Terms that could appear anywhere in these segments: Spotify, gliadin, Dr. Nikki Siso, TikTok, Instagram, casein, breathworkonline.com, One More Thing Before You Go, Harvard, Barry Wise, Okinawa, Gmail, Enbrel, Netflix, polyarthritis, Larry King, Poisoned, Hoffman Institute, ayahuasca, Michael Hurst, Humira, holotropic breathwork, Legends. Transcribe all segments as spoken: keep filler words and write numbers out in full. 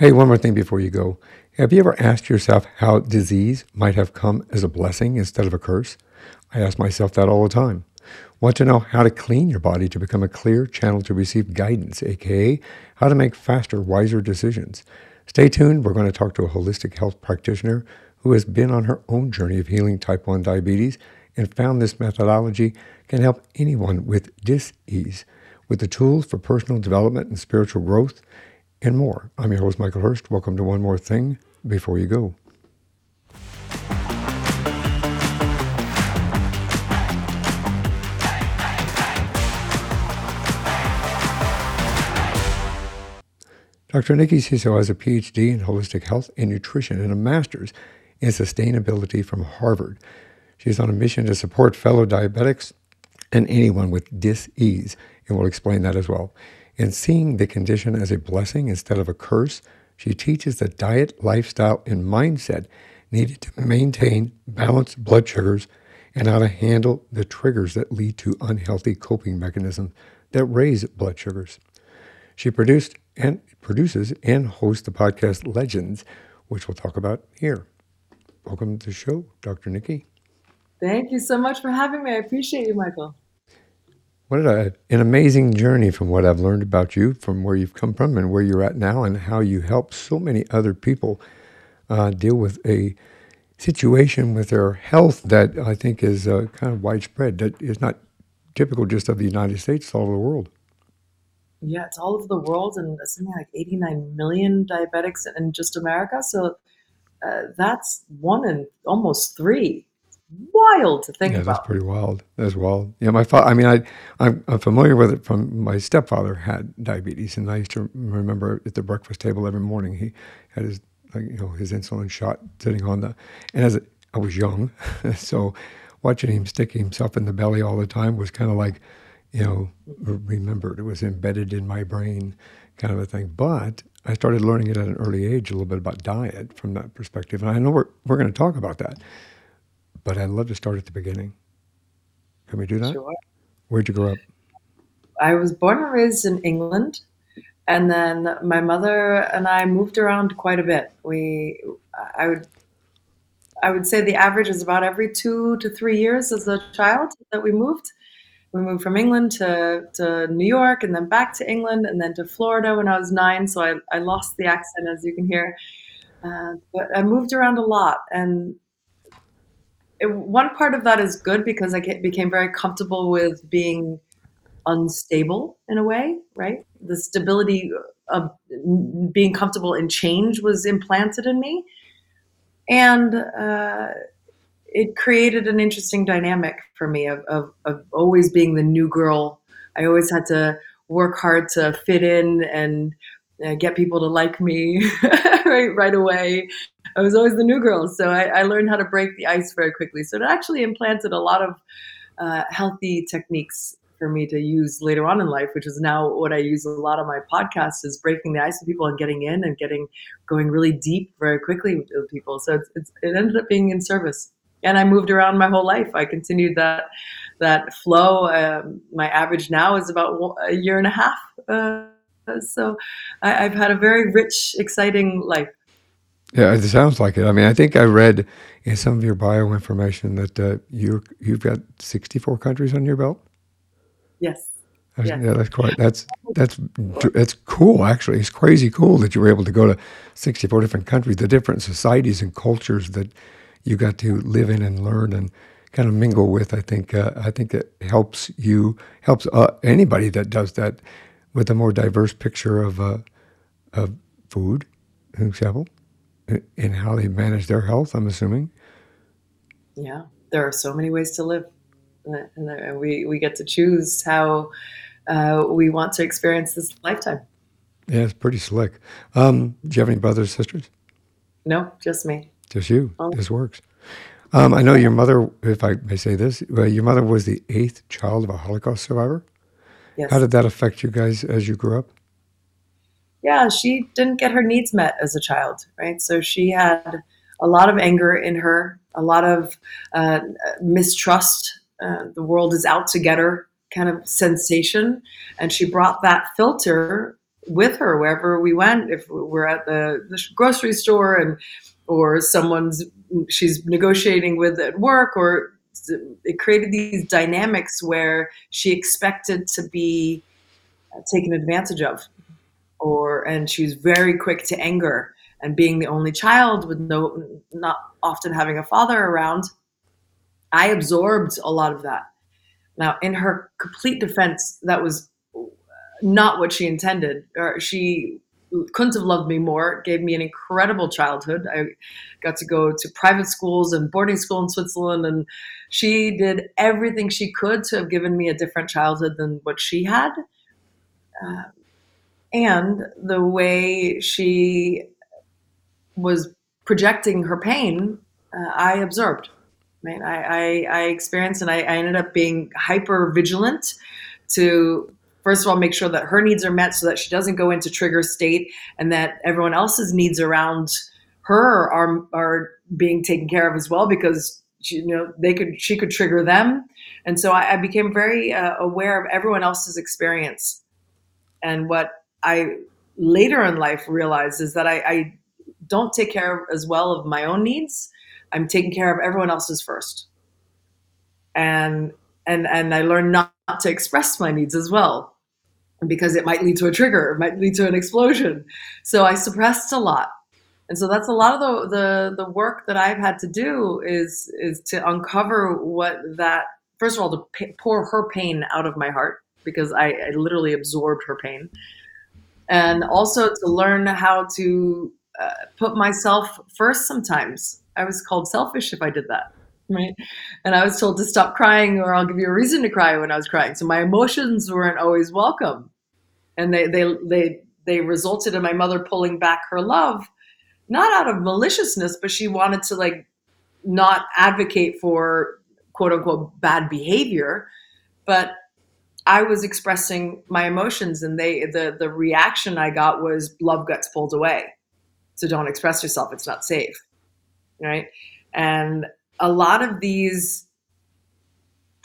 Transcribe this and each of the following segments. Hey, one more thing before you go. Have you ever asked yourself how disease might have come as a blessing instead of a curse? I ask myself that all the time. Want to know how to clean your body to become a clear channel to receive guidance, aka how to make faster, wiser decisions. Stay tuned, we're going to talk to a holistic health practitioner who has been on her own journey of healing type one diabetes and found this methodology can help anyone with dis-ease, with the tools for personal development and spiritual growth, and more. I'm your host, Michael Hurst. Welcome to One More Thing Before You Go. Doctor Nikki Siso has a P H D in holistic health and nutrition and a master's in sustainability from Harvard. She's on a mission to support fellow diabetics and anyone with dis-ease, and we'll explain that as well. In seeing the condition as a blessing instead of a curse, she teaches the diet, lifestyle, and mindset needed to maintain balanced blood sugars and how to handle the triggers that lead to unhealthy coping mechanisms that raise blood sugars. She produced and produces and hosts the podcast Legends, which we'll talk about here. Welcome to the show, Doctor Nikki. Thank you so much for having me. I appreciate you, Michael. What a, an amazing journey from what I've learned about you, from where you've come from and where you're at now, and how you help so many other people uh, deal with a situation with their health that I think is uh, kind of widespread, that is not typical just of the United States, it's all over the world. Yeah, it's all over the world, and something like eighty-nine million diabetics in just America. So uh, that's one in almost three. Wild to think yeah, about. Yeah, that's pretty wild. That's wild. Yeah, my father, I mean, I, I'm, I'm familiar with it from my stepfather had diabetes, and I used to remember at the breakfast table every morning, he had his, like, you know, his insulin shot sitting on the, and as I was young, so watching him stick himself in the belly all the time was kind of like, you know, remembered. It was embedded in my brain kind of a thing. But I started learning it at an early age, a little bit about diet from that perspective. And I know we're, we're going to talk about that. But I'd love to start at the beginning. Can we do that? Sure. Where'd you grow up? I was born and raised in England. And then my mother and I moved around quite a bit. We, I would, I would say the average is about every two to three years as a child that we moved. We moved from England to, to New York and then back to England and then to Florida when I was nine. So I, I lost the accent, as you can hear. Uh, but I moved around a lot. And It, one part of that is good because I became very comfortable with being unstable in a way, right? The stability of being comfortable in change was implanted in me. And uh, it created an interesting dynamic for me of, of, of always being the new girl. I always had to work hard to fit in and uh, get people to like me right, right away. I was always the new girl, so I, I learned how to break the ice very quickly. So it actually implanted a lot of uh, healthy techniques for me to use later on in life, which is now what I use a lot on my podcast, is breaking the ice with people and getting in and getting going really deep very quickly with people. So it's, it's, it ended up being in service. And I moved around my whole life. I continued that that flow. Um, my average now is about one, a year and a half. Uh, so I, I've had a very rich, exciting life. Yeah, it sounds like it. I mean, I think I read in some of your bio information that uh, you're, you've got sixty-four countries on your belt. Yes. That's, yeah. yeah, that's quite. That's that's that's cool. Actually, it's crazy cool that you were able to go to sixty-four different countries, the different societies and cultures that you got to live in and learn and kind of mingle with. I think uh, I think it helps you helps uh, anybody that does that with a more diverse picture of uh, of food, for example. And how they manage their health, I'm assuming. Yeah, there are so many ways to live. And we, we get to choose how uh, we want to experience this lifetime. Yeah, it's pretty slick. Um, do you have any brothers, sisters? No, just me. Just you. Oh. This works. Um, I know your mother, if I may say this, your mother was the eighth child of a Holocaust survivor. Yes. How did that affect you guys as you grew up? Yeah, she didn't get her needs met as a child, right? So she had a lot of anger in her, a lot of uh, mistrust, uh, the world is out to get her kind of sensation. And she brought that filter with her wherever we went. If we're at the, the grocery store, and or someone's she's negotiating with at work, or it created these dynamics where she expected to be taken advantage of, or and she was very quick to anger. And being the only child with no, not often having a father around, I absorbed a lot of that. Now, in her complete defense, that was not what she intended. She couldn't have loved me more, gave me an incredible childhood. I got to go to private schools and boarding school in Switzerland, and she did everything she could to have given me a different childhood than what she had. Uh, and the way she was projecting her pain, uh, I absorbed. Right? I, I, I experienced, and I, I ended up being hyper vigilant to, first of all, make sure that her needs are met so that she doesn't go into trigger state, and that everyone else's needs around her are are being taken care of as well, because she, you know, they could she could trigger them. And so I, I became very uh, aware of everyone else's experience. And what I later in life realized is that I, I don't take care of as well of my own needs. I'm taking care of everyone else's first. And and and I learned not to express my needs as well, because it might lead to a trigger, it might lead to an explosion. So I suppressed a lot. And so that's a lot of the the, the work that I've had to do is, is to uncover what that, first of all, to p- pour her pain out of my heart, because I, I literally absorbed her pain. And also to learn how to Uh, put myself first sometimes. I was called selfish if I did that, right? And I was told to stop crying, or I'll give you a reason to cry when I was crying. So my emotions weren't always welcome. And they they they they resulted in my mother pulling back her love, not out of maliciousness, but she wanted to like not advocate for quote unquote bad behavior. But I was expressing my emotions, and they the the reaction I got was love gets pulled away. So don't express yourself, it's not safe, right? And a lot of these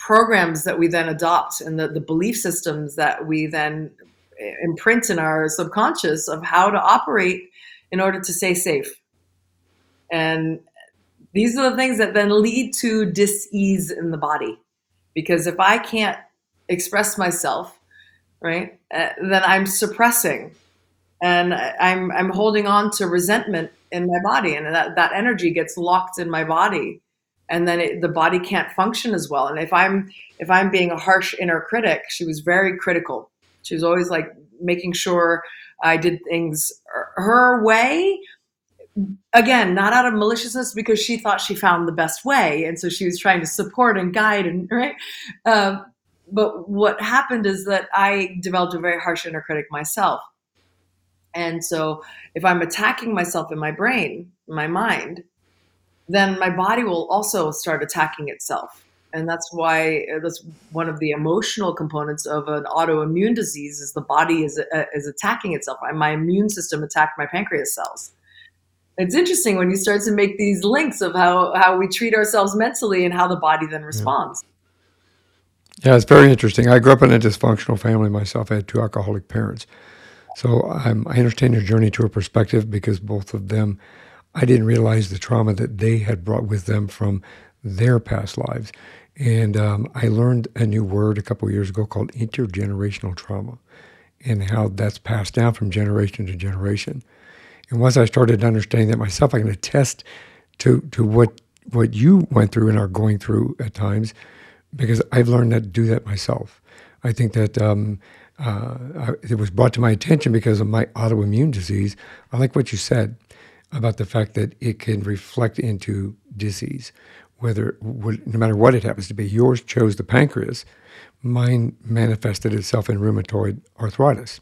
programs that we then adopt, and the, the belief systems that we then imprint in our subconscious of how to operate in order to stay safe. And these are the things that then lead to dis-ease in the body. Because if I can't express myself, right, uh, then I'm suppressing. And I'm I'm holding on to resentment in my body, and that, that energy gets locked in my body, and then it, the body can't function as well. And if I'm if I'm being a harsh inner critic, she was very critical. She was always like making sure I did things her way. Again, not out of maliciousness, because she thought she found the best way, and so she was trying to support and guide, and right. Uh, but what happened is that I developed a very harsh inner critic myself. And so if I'm attacking myself in my brain, my mind, then my body will also start attacking itself. And that's why that's one of the emotional components of an autoimmune disease is the body is uh, is attacking itself. My immune system attacked my pancreas cells. It's interesting when you start to make these links of how, how we treat ourselves mentally and how the body then responds. Yeah, yeah, it's very interesting. I grew up in a dysfunctional family myself. I had two alcoholic parents. So I'm, I understand your journey to a perspective, because both of them, I didn't realize the trauma that they had brought with them from their past lives. And um, I learned a new word a couple of years ago called intergenerational trauma, and how that's passed down from generation to generation. And once I started understanding that myself, I can attest to to what what you went through and are going through at times, because I've learned to do that myself. I think that... Um, Uh, I, it was brought to my attention because of my autoimmune disease. I like what you said about the fact that it can reflect into disease, whether would, no matter what it happens to be. Yours chose the pancreas. Mine manifested itself in rheumatoid arthritis.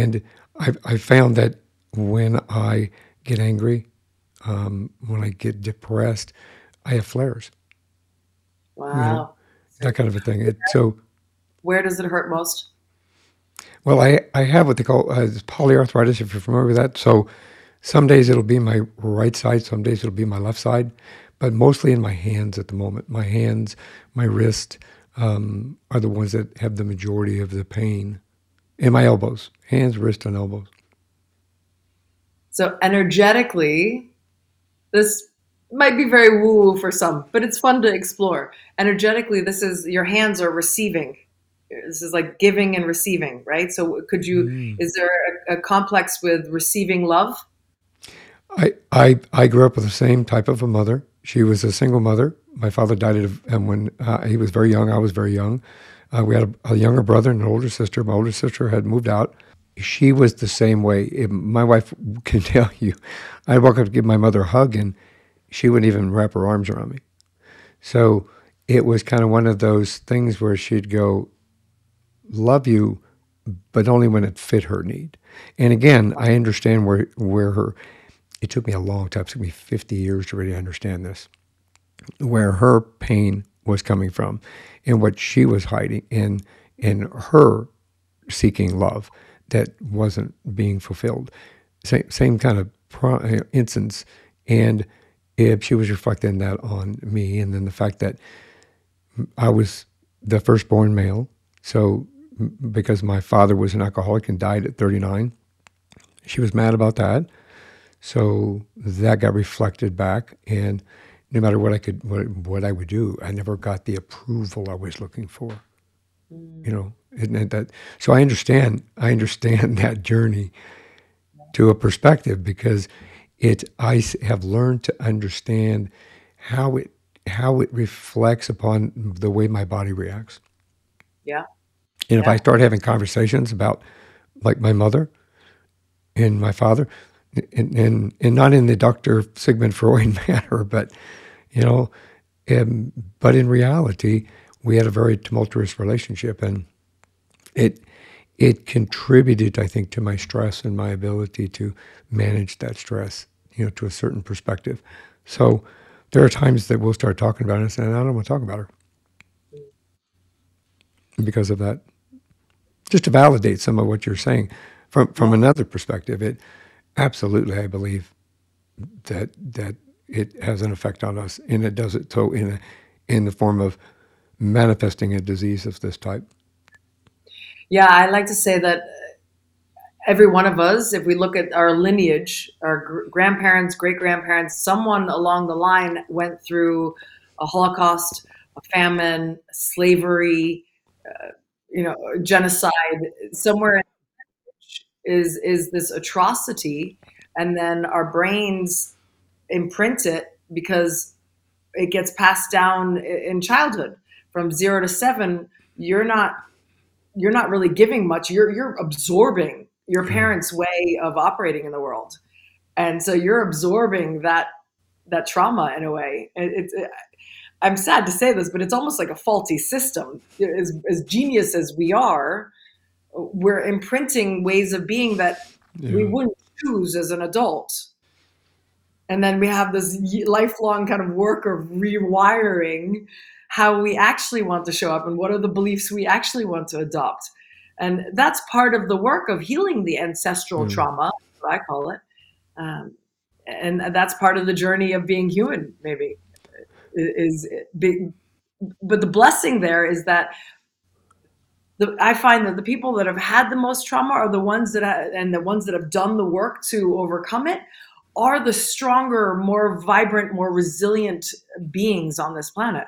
And I've, I've found that when I get angry, um, when I get depressed, I have flares. Wow. You know, that kind of a thing. It, so where does it hurt most? Well, I, I have what they call uh, polyarthritis, if you're familiar with that. So some days it'll be my right side, some days it'll be my left side, but mostly in my hands at the moment. My hands, my wrist um, are the ones that have the majority of the pain and my elbows, hands, wrists, and elbows. So energetically, this might be very woo-woo for some, but it's fun to explore. Energetically, this is, your hands are receiving. This is like giving and receiving, right? So could you, mm. is there a, a complex with receiving love? I, I I grew up with the same type of a mother. She was a single mother. My father died at a, and when uh, he was very young, I was very young. Uh, we had a, a younger brother and an older sister. My older sister had moved out. She was the same way. It, my wife can tell you, I'd walk up to give my mother a hug, and she wouldn't even wrap her arms around me. So it was kind of one of those things where she'd go, love you, but only when it fit her need. And again, I understand where, where her... It took me a long time, it took me fifty years to really understand this, where her pain was coming from and what she was hiding in, in her seeking love that wasn't being fulfilled. Same, same kind of pro, instance. And if she was reflecting that on me, and then the fact that I was the firstborn male, so because my father was an alcoholic and died at thirty-nine, she was mad about that. So that got reflected back, and no matter what I could, what, what I would do, I never got the approval I was looking for. You know, and that. So I understand. I understand that journey to a perspective, because it. I have learned to understand how it how it reflects upon the way my body reacts. Yeah. And yeah. If I start having conversations about, like, my mother and my father. And, and and not in the Doctor Sigmund Freud manner, but, you know, um, but in reality, we had a very tumultuous relationship, and it it contributed, I think, to my stress and my ability to manage that stress, you know, to a certain perspective. So there are times that we'll start talking about it, and I don't want to talk about her because of that. Just to validate some of what you're saying from from another perspective, it. Absolutely, I believe that that it has an effect on us, and it does it so in a, in the form of manifesting a disease of this type. Yeah, I like to say that every one of us, if we look at our lineage, our gr- grandparents, great-grandparents, someone along the line went through a Holocaust, a famine, slavery, uh, you know, genocide, somewhere in is is this atrocity, and then our brains imprint it because it gets passed down in childhood. From zero to seven, you're not you're not really giving much. You're you're absorbing your parents' way of operating in the world. And so you're absorbing that that trauma in a way. It, it, it, I'm sad to say this, but it's almost like a faulty system. As, as genius as we are, we're imprinting ways of being that yeah. we wouldn't choose as an adult. And then we have this lifelong kind of work of rewiring how we actually want to show up and what are the beliefs we actually want to adopt. And that's part of the work of healing the ancestral mm. trauma, what I call it. Um, and that's part of the journey of being human, maybe. Is, is, but the blessing there is that The, I find that the people that have had the most trauma are the ones that I, and the ones that have done the work to overcome it are the stronger, more vibrant, more resilient beings on this planet.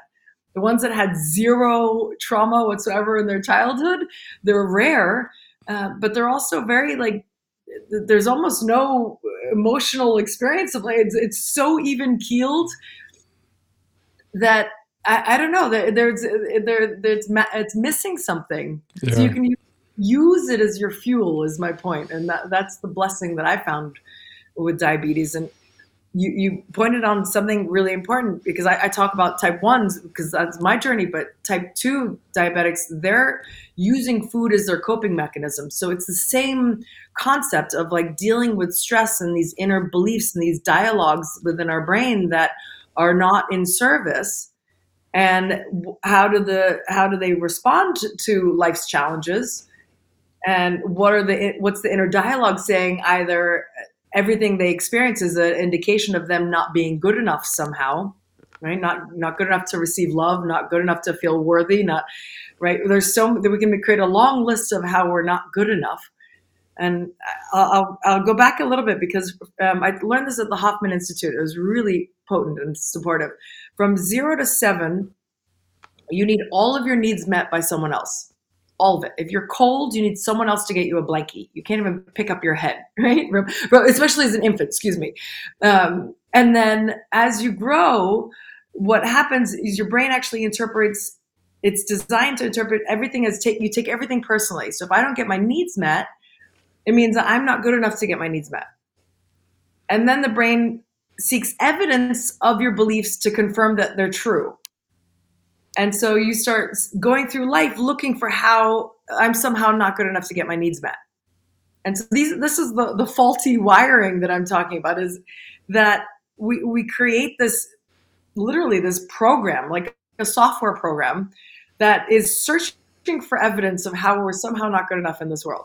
The ones that had zero trauma whatsoever in their childhood, they're rare, uh, but they're also very like, there's almost no emotional experience of like, it's, it's so even keeled that I, I don't know. There, there's, there, there's, it's missing something. Yeah. So you can use, use it as your fuel, is my point, and that, that's the blessing that I found with diabetes. And you, you pointed on something really important, because I, I talk about type ones because that's my journey, but type two diabetics, they're using food as their coping mechanism. So it's the same concept of like dealing with stress and these inner beliefs and these dialogues within our brain that are not in service. And how do the how do they respond to life's challenges? And what are the what's the inner dialogue saying? Either everything they experience is an indication of them not being good enough somehow, right? Not not good enough to receive love, not good enough to feel worthy, not right. There's so that we can create a long list of how we're not good enough. And I'll, I'll, I'll go back a little bit because um, I learned this at the Hoffman Institute. It was really potent and supportive. From zero to seven, you need all of your needs met by someone else. All of it. If you're cold, you need someone else to get you a blankie. You can't even pick up your head, right? Especially as an infant, excuse me. Um, and then as you grow, what happens is your brain actually interprets, it's designed to interpret everything as take, you take everything personally. So if I don't get my needs met, it means that I'm not good enough to get my needs met. And then the brain seeks evidence of your beliefs to confirm that they're true. And so you start going through life looking for how I'm somehow not good enough to get my needs met. And so these, this is the, the faulty wiring that I'm talking about, is that we, we create this, literally this program, like a software program that is searching for evidence of how we're somehow not good enough in this world.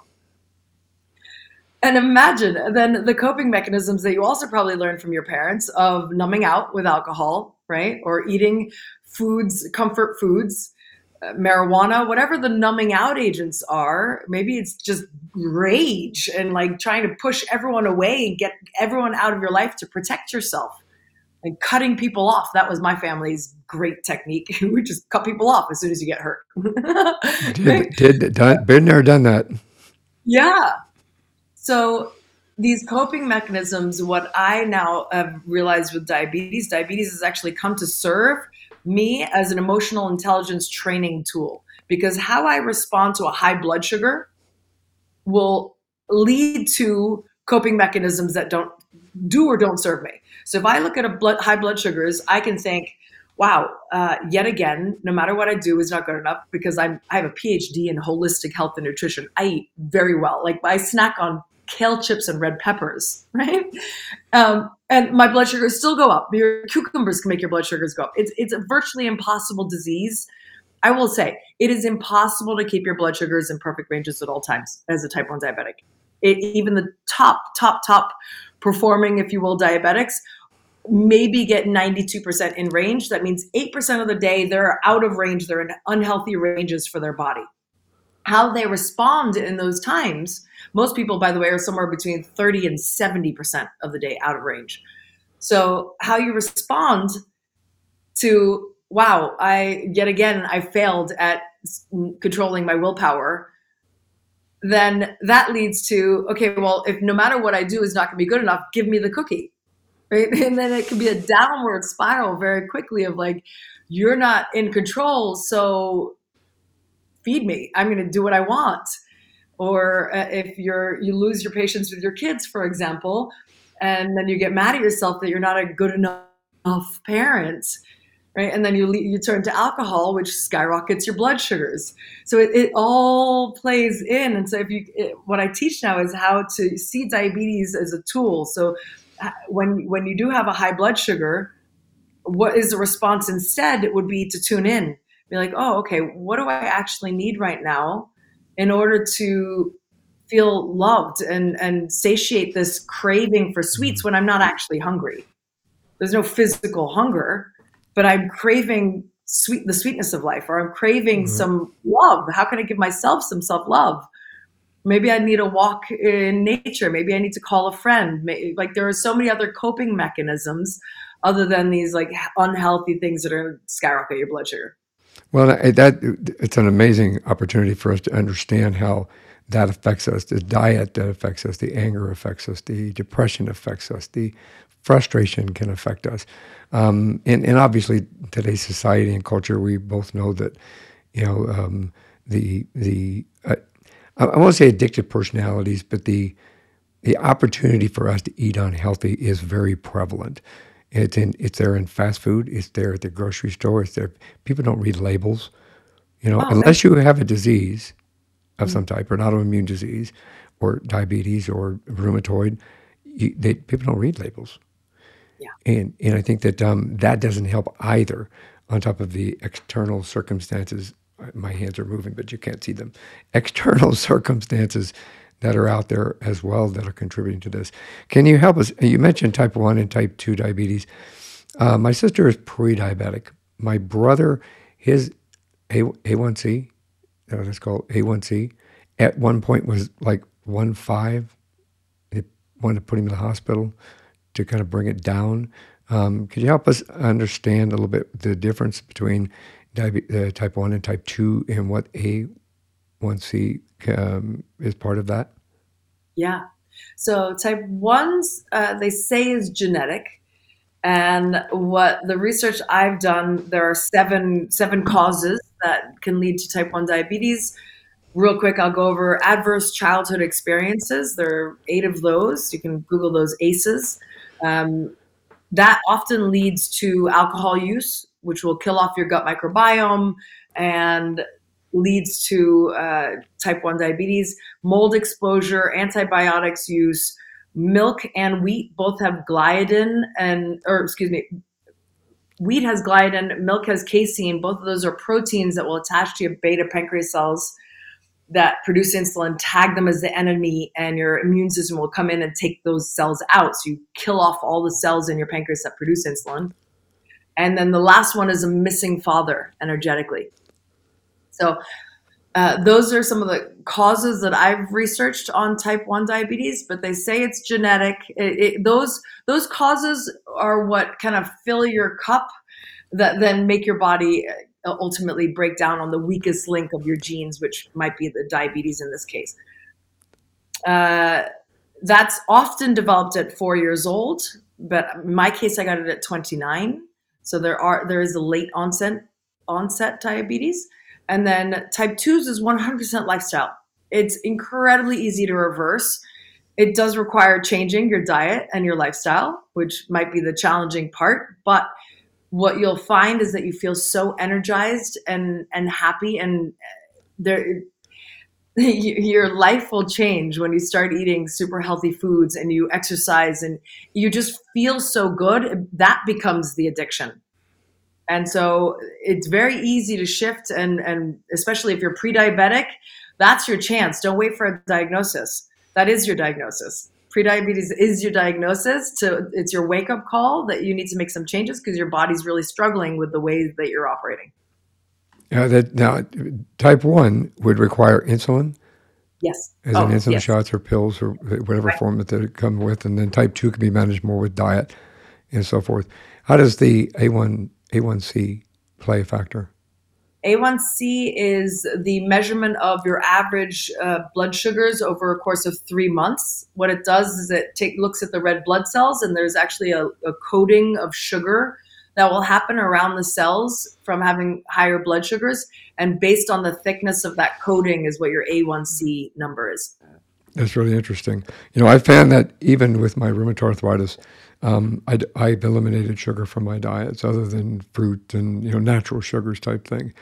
And imagine then the coping mechanisms that you also probably learned from your parents of numbing out with alcohol, right? Or eating foods, comfort foods, uh, marijuana, whatever the numbing out agents are. Maybe it's just rage and like trying to push everyone away and get everyone out of your life to protect yourself. Like cutting people off. That was my family's great technique. We just cut people off as soon as you get hurt. did, did, done, been there, done that. Yeah. So these coping mechanisms, what I now have realized with diabetes, diabetes has actually come to serve me as an emotional intelligence training tool, because how I respond to a high blood sugar will lead to coping mechanisms that don't do or don't serve me. So if I look at a blood, high blood sugars, I can think, wow, uh, yet again, no matter what I do is not good enough, because I'm, I have a P H D in holistic health and nutrition. I eat very well. Like I snack on kale chips and red peppers, right? Um, and my blood sugars still go up. Your cucumbers can make your blood sugars go up. It's it's a virtually impossible disease. I will say it is impossible to keep your blood sugars in perfect ranges at all times as a type one diabetic. It, even the top, top, top performing, if you will, diabetics maybe get ninety-two percent in range. That means eight percent of the day they're out of range. They're in unhealthy ranges for their body. How they respond in those times, most people, by the way, are somewhere between thirty and seventy percent of the day out of range. So how you respond to, wow, I yet again, I failed at controlling my willpower, then that leads to, okay, well, if no matter what I do is not going to be good enough, give me the cookie, right? And then it could be a downward spiral very quickly of like, you're not in control, so feed me. I'm going to do what I want. Or uh, if you're you lose your patience with your kids, for example, and then you get mad at yourself that you're not a good enough parent, right? And then you you turn to alcohol, which skyrockets your blood sugars. So it, it all plays in. And so if you it, what I teach now is how to see diabetes as a tool. So when when you do have a high blood sugar, what is the response instead? It would be to tune in. Be like, oh, okay, what do I actually need right now in order to feel loved and, and satiate this craving for sweets when I'm not actually hungry? There's no physical hunger, but I'm craving sweet the sweetness of life, or I'm craving mm-hmm. some love. How can I give myself some self-love? Maybe I need a walk in nature. Maybe I need to call a friend. Maybe, like there are so many other coping mechanisms other than these like unhealthy things that are going to skyrocket your blood sugar. Well, that it's an amazing opportunity for us to understand how that affects us, the diet that affects us, the anger affects us, the depression affects us, the frustration can affect us. Um, and, and obviously, today's society and culture, we both know that, you know, um, the, the uh, I won't say addictive personalities, but the the opportunity for us to eat unhealthy is very prevalent. It's in, it's there in fast food. It's there at the grocery store. It's there. People don't read labels, you know, oh, unless you have a disease of mm-hmm. some type, or an autoimmune disease, or diabetes, or rheumatoid. You, they, people don't read labels, yeah. And and I think that um, that doesn't help either. On top of the external circumstances, my hands are moving, but you can't see them. External circumstances that are out there as well that are contributing to this. Can you help us? You mentioned type one and type two diabetes. Uh, my sister is pre-diabetic. My brother, his A one C, what it's called, A one C, at one point was like one point five. They wanted to put him in the hospital to kind of bring it down. Um, could you help us understand a little bit the difference between diabetes, uh, type one and type two, and what A one C um, is part of that? Yeah. So type one's, uh, they say, is genetic. And what the research I've done, there are seven seven causes that can lead to type one diabetes. Real quick, I'll go over adverse childhood experiences. There are eight of those. You can Google those ACEs. Um, that often leads to alcohol use, which will kill off your gut microbiome and leads to uh, type one diabetes, mold exposure, antibiotics use. Milk and wheat both have gliadin and, or excuse me, wheat has gliadin, milk has casein. Both of those are proteins that will attach to your beta pancreas cells that produce insulin, tag them as the enemy, and your immune system will come in and take those cells out. So you kill off all the cells in your pancreas that produce insulin. And then the last one is a missing father energetically. So Uh, those are some of the causes that I've researched on type one diabetes, but they say it's genetic. It, it, those those causes are what kind of fill your cup that then make your body ultimately break down on the weakest link of your genes, which might be the diabetes in this case. Uh, that's often developed at four years old, but in my case, I got it at twenty-nine. So there are there is a late onset onset diabetes. And then type two's is one hundred percent lifestyle. It's incredibly easy to reverse. It does require changing your diet and your lifestyle, which might be the challenging part. But what you'll find is that you feel so energized and, and happy, and there, your life will change when you start eating super healthy foods and you exercise and you just feel so good. That becomes the addiction. And so it's very easy to shift, and, and especially if you're pre-diabetic, that's your chance. Don't wait for a diagnosis. That is your diagnosis. Pre-diabetes is your diagnosis. So it's your wake-up call that you need to make some changes because your body's really struggling with the way that you're operating. Now, that, now type one would require insulin? Yes. As oh, in insulin yes. shots or pills or whatever right. form that they come with. And then type two can be managed more with diet and so forth. How does the A one... A one C play a factor? A one C is the measurement of your average uh, blood sugars over a course of three months. What it does is it take, looks at the red blood cells, and there's actually a, a coating of sugar that will happen around the cells from having higher blood sugars. And based on the thickness of that coating is what your A one C number is. That's really interesting. You know, I found that even with my rheumatoid arthritis, um, I, I eliminated sugar from my diets other than fruit and, you know, natural sugars type thing.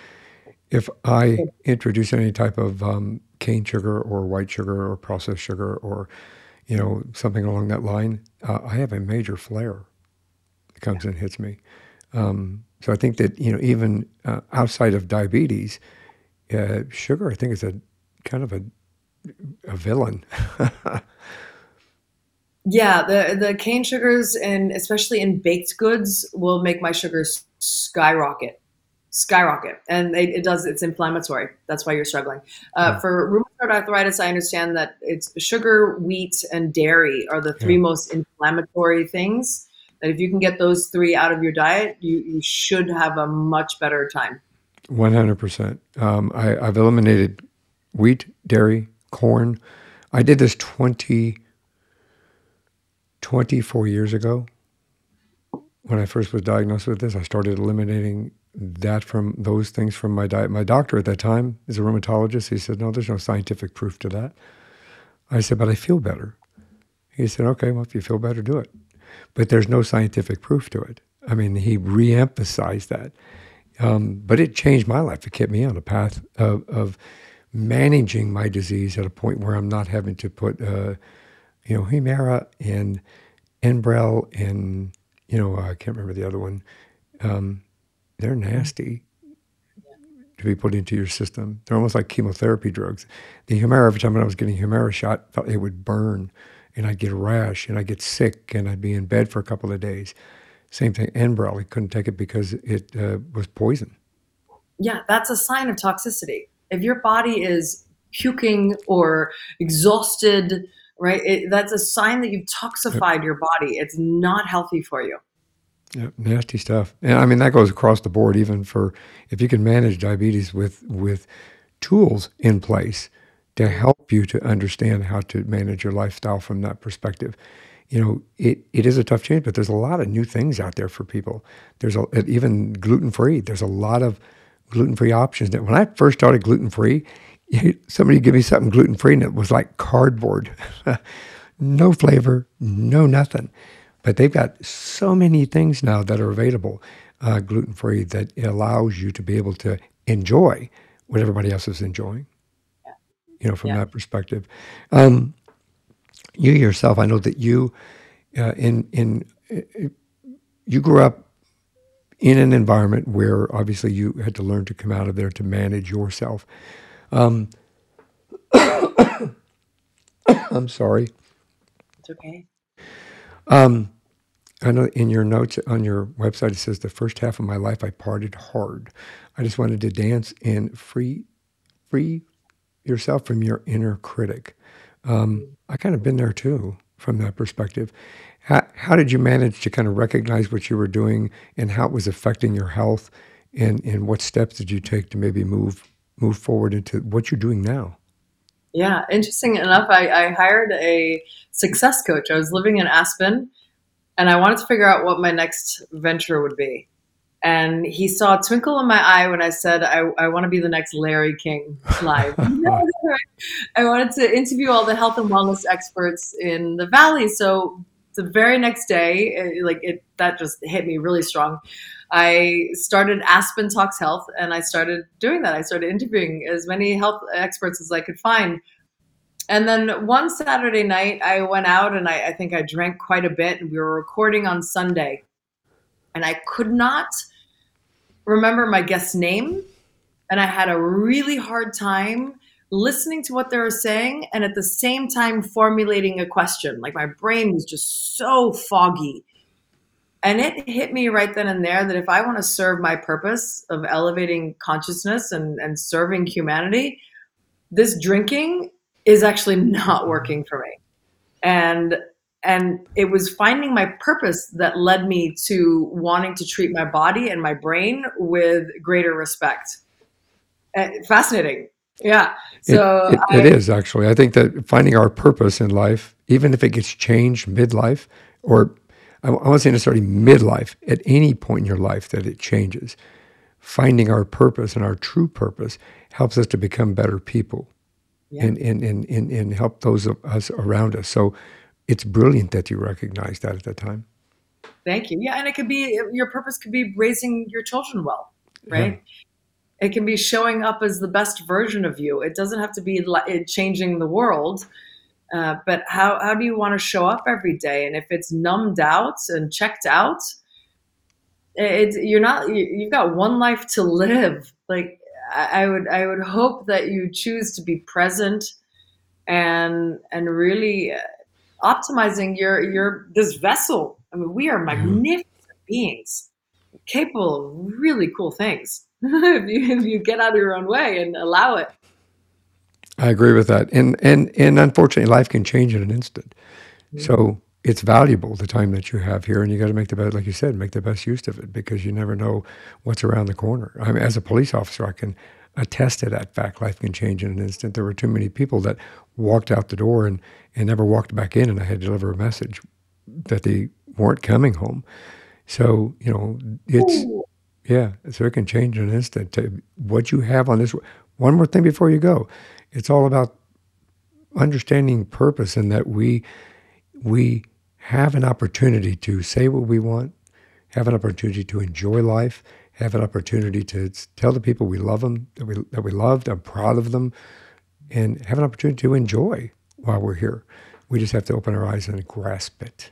If I introduce any type of um, cane sugar or white sugar or processed sugar or, you know, something along that line, uh, I have a major flare that comes and hits me. Um, so I think that, you know, even uh, outside of diabetes, uh, sugar, I think, is a kind of a a villain. Yeah, the the cane sugars, and especially in baked goods, will make my sugars skyrocket, skyrocket, and they, it does. It's inflammatory. That's why you're struggling. Uh, yeah. For rheumatoid arthritis, I understand that it's sugar, wheat, and dairy are the three yeah. most inflammatory things. That if you can get those three out of your diet, you, you should have a much better time. One hundred percent. I've eliminated wheat, dairy, corn. I did this twenty, twenty-four years ago. When I first was diagnosed with this, I started eliminating that from those things from my diet. My doctor at that time is a rheumatologist. He said, no, there's no scientific proof to that. I said, but I feel better. He said, okay, well, if you feel better, do it. But there's no scientific proof to it. I mean, he re-emphasized that. Um, but it changed my life. It kept me on a path of, of managing my disease at a point where I'm not having to put, uh, you know, Humira and Enbrel and, you know, I can't remember the other one. Um, they're nasty yeah. to be put into your system. They're almost like chemotherapy drugs. The Humira, every time I was getting a Humira shot, it would burn, and I'd get a rash, and I'd get sick, and I'd be in bed for a couple of days. Same thing, Enbrel, he couldn't take it because it uh, was poison. Yeah, that's a sign of toxicity. If your body is puking or exhausted, right, it, that's a sign that you've toxified yep. your body. It's not healthy for you. Yeah, nasty stuff. And I mean, that goes across the board, even for if you can manage diabetes with with tools in place to help you to understand how to manage your lifestyle from that perspective. You know, it, it is a tough change, but there's a lot of new things out there for people. There's a, even gluten-free. There's a lot of gluten-free options. That when I first started gluten-free, somebody gave me something gluten-free and it was like cardboard. No flavor, no nothing. But they've got so many things now that are available uh, gluten-free that it allows you to be able to enjoy what everybody else is enjoying, yeah. you know, from yeah. that perspective. Um, You yourself, I know that you, uh, in in, uh, you grew up in an environment where obviously you had to learn to come out of there to manage yourself. Um, I'm sorry. It's okay. Um, I know in your notes on your website it says the first half of my life I partied hard. I just wanted to dance and free, free yourself from your inner critic. Um, I kind of been there too, from that perspective. How, how did you manage to kind of recognize what you were doing and how it was affecting your health, and, and what steps did you take to maybe move move forward into what you're doing now? Yeah, interesting enough, I, I hired a success coach. I was living in Aspen and I wanted to figure out what my next venture would be. And he saw a twinkle in my eye when I said, I, I want to be the next Larry King live. No, I wanted to interview all the health and wellness experts in the Valley. So the very next day, it, like it, that just hit me really strong. I started Aspen Talks Health and I started doing that. I started interviewing as many health experts as I could find. And then one Saturday night, I went out and I, I think I drank quite a bit, and we were recording on Sunday. And I could not remember my guest's name, and I had a really hard time listening to what they were saying and at the same time formulating a question. Like my brain was just so foggy. And it hit me right then and there that if I want to serve my purpose of elevating consciousness and, and serving humanity, this drinking is actually not working for me. And And it was finding my purpose that led me to wanting to treat my body and my brain with greater respect. Uh, fascinating. Yeah. So it, it, I, it is actually, I think that finding our purpose in life, even if it gets changed midlife, or I won't say necessarily midlife, at any point in your life that it changes, finding our purpose and our true purpose helps us to become better people yeah. and, and, and, and, and help those of us around us. So it's brilliant that you recognized that at that time. Thank you. Yeah, and it could be, your purpose could be raising your children well, right? Yeah. It can be showing up as the best version of you. It doesn't have to be changing the world, uh, but how, how do you want to show up every day? And if it's numbed out and checked out, it, you're not, you've got one life to live. Like I would, I would hope that you choose to be present and, and really, optimizing your your this vessel. I mean, we are magnificent mm. beings, capable of really cool things. if, you, if you get out of your own way and allow it. I agree with that, and and and unfortunately, life can change in an instant. Mm. So it's valuable, the time that you have here, and you got to make the best, like you said, make the best use of it, because you never know what's around the corner. I mean, as a police officer, I can attest to that fact. Life can change in an instant. There were too many people that walked out the door and, and never walked back in, and I had to deliver a message that they weren't coming home. So, you know, it's, Ooh. yeah, so it can change in an instant. What you have on this, one more thing before you go, it's all about understanding purpose, and that we we have an opportunity to say what we want, have an opportunity to enjoy life, have an opportunity to tell the people we love them, that we that we loved, I'm proud of them, and have an opportunity to enjoy while we're here. We just have to open our eyes and grasp it.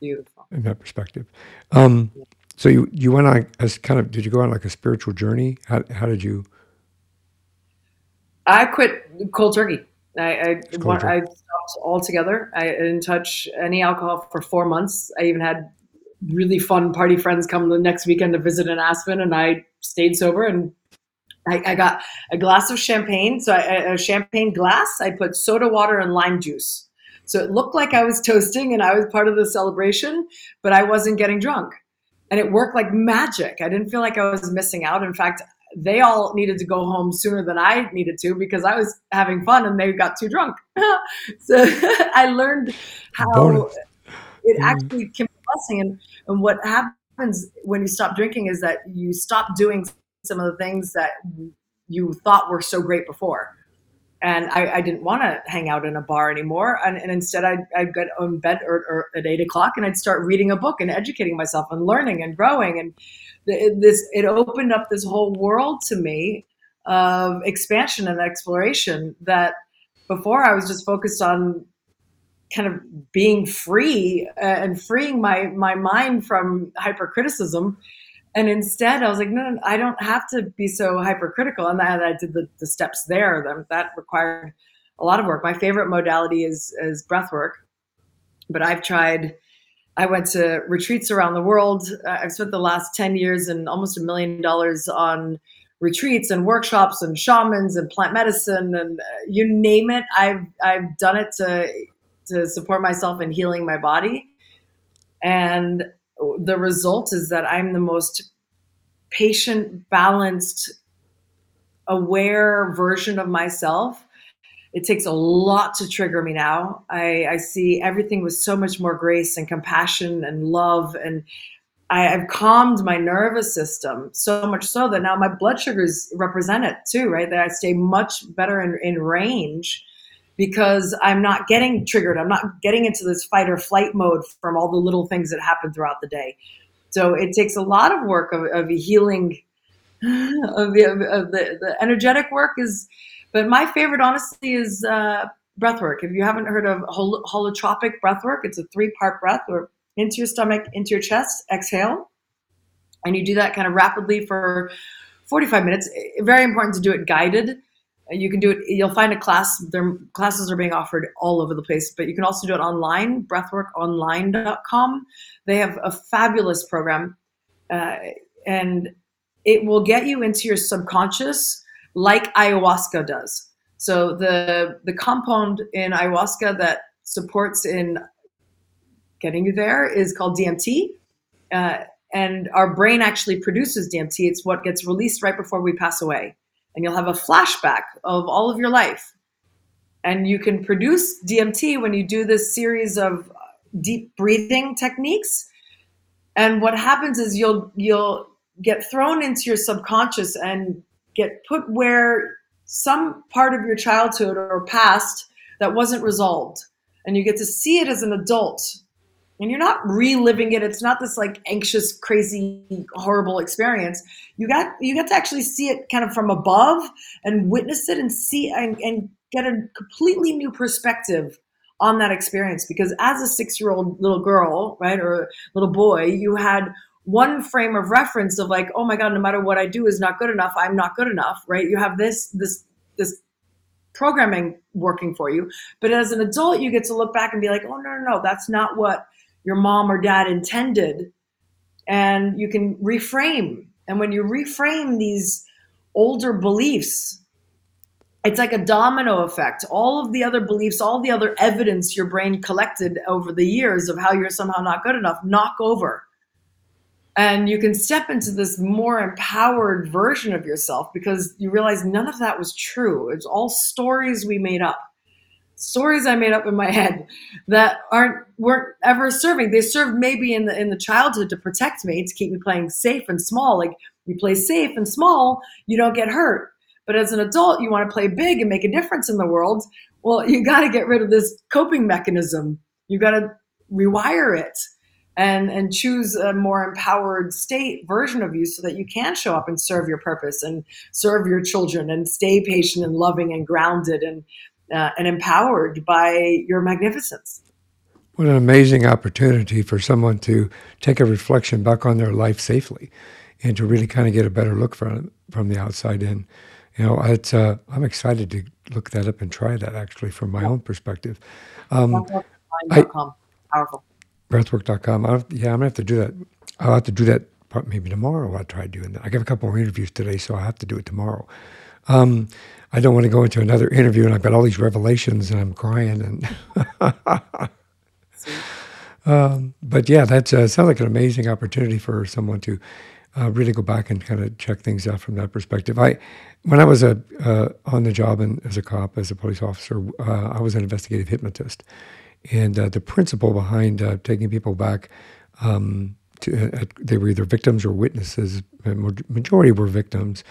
Beautiful. In that perspective. Um, so you, you went on as kind of, did you go on like a spiritual journey? How how did you? I quit cold turkey. I I, want, turkey. I stopped altogether. I didn't touch any alcohol for four months. I even had really fun party friends come the next weekend to visit in Aspen, and I stayed sober, and I, I got a glass of champagne, so I, a champagne glass. I put soda water and lime juice. So it looked like I was toasting and I was part of the celebration, but I wasn't getting drunk. And it worked like magic. I didn't feel like I was missing out. In fact, they all needed to go home sooner than I needed to because I was having fun and they got too drunk. So I learned how Bonus. it actually can be a blessing. And, and what happens when you stop drinking is that you stop doing some of the things that you thought were so great before. And I, I didn't want to hang out in a bar anymore. And, and instead, I'd, I'd get on bed or, or at eight o'clock, and I'd start reading a book and educating myself and learning and growing. And it, this it opened up this whole world to me of expansion and exploration that before I was just focused on kind of being free and freeing my, my mind from hypercriticism. And instead, I was like, no, no, I don't have to be so hypercritical. And I, I did the, the steps there. That, that required a lot of work. My favorite modality is, is breathwork. But I've tried, I went to retreats around the world. I've spent the last ten years and almost a million dollars on retreats and workshops and shamans and plant medicine and you name it. I've I've done it to to support myself in healing my body. And the result is that I'm the most patient, balanced, aware version of myself. It takes a lot to trigger me now. I, I see everything with so much more grace and compassion and love. And I, I've calmed my nervous system so much so that now my blood sugars represent it too, right? That I stay much better in, in range because I'm not getting triggered. I'm not getting into this fight or flight mode from all the little things that happen throughout the day. So it takes a lot of work of, of healing, of, the, of the, the energetic work is, but my favorite honestly is uh, breathwork. If you haven't heard of hol- holotropic breathwork, it's a three part breath or into your stomach, into your chest, exhale. And you do that kind of rapidly for forty-five minutes. Very important to do it guided. You can do it, you'll find a class, their classes are being offered all over the place, but you can also do it online, breathwork online dot com. They have a fabulous program, uh, and it will get you into your subconscious like ayahuasca does. So the the compound in ayahuasca that supports in getting you there is called D M T, uh, and our brain actually produces D M T. It's what gets released right before we pass away. And you'll have a flashback of all of your life. And you can produce D M T when you do this series of deep breathing techniques. And what happens is you'll you'll get thrown into your subconscious and get put where some part of your childhood or past that wasn't resolved. And you get to see it as an adult. And you're not reliving it. It's not this like anxious, crazy, horrible experience. You got you got to actually see it kind of from above and witness it and see and, and get a completely new perspective on that experience. Because as a six-year-old little girl, right, or little boy, you had one frame of reference of like, oh my God, no matter what I do is not good enough. I'm not good enough, right? You have this this this. programming working for you. But as an adult, you get to look back and be like, oh, no, no, no, that's not what your mom or dad intended. And you can reframe. And when you reframe these older beliefs, it's like a domino effect. All of the other beliefs, all the other evidence your brain collected over the years of how you're somehow not good enough, knock over. And you can step into this more empowered version of yourself because you realize none of that was true. It's all stories we made up, stories I made up in my head that aren't weren't ever serving. They served maybe in the in the childhood to protect me, to keep me playing safe and small. Like you play safe and small, you don't get hurt. But as an adult, you want to play big and make a difference in the world. Well, you got to get rid of this coping mechanism. You got to rewire it. And, and choose a more empowered state version of you so that you can show up and serve your purpose and serve your children and stay patient and loving and grounded and uh, and empowered by your magnificence. What an amazing opportunity for someone to take a reflection back on their life safely and to really kind of get a better look from from the outside in. You know, it's, uh, I'm excited to look that up and try that actually from my yeah. own perspective. Um, I, powerful. breathwork dot com. I'll have, yeah, I'm gonna have to do that. I'll have to do that maybe tomorrow. I'll try doing that. I got a couple more interviews today, so I'll have to do it tomorrow. Um, I don't want to go into another interview, and I've got all these revelations, and I'm crying. And um, but yeah, that uh, sounds like an amazing opportunity for someone to uh, really go back and kind of check things out from that perspective. I, when I was a uh, on the job and as a cop, as a police officer, uh, I was an investigative hypnotist, and uh, the principle behind uh, taking people back. Um, To, uh, they were either victims or witnesses. Majority were victims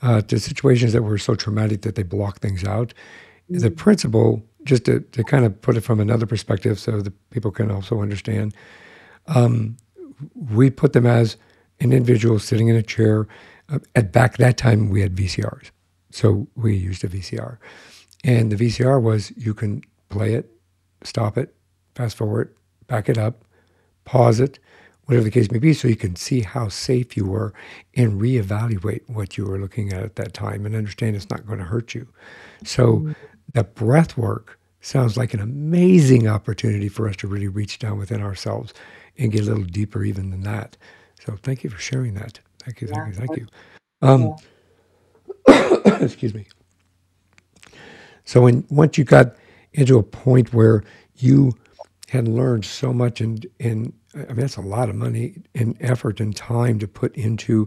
uh, to situations that were so traumatic that they blocked things out. Mm-hmm. The principle, just to, to kind of put it from another perspective, so that people can also understand. Um, we put them as an individual sitting in a chair. Uh, at back that time, we had V C Rs, so we used a V C R, and the V C R was you can play it, stop it, fast forward, back it up, pause it. Whatever the case may be, so you can see how safe you were and reevaluate what you were looking at at that time and understand it's not going to hurt you. So mm-hmm. the breath work sounds like an amazing opportunity for us to really reach down within ourselves and get a little deeper even than that. So thank you for sharing that. Thank you, thank yeah. you, thank you. Um, yeah. Excuse me. So when once you got into a point where you had learned so much and and I mean, that's a lot of money and effort and time to put into,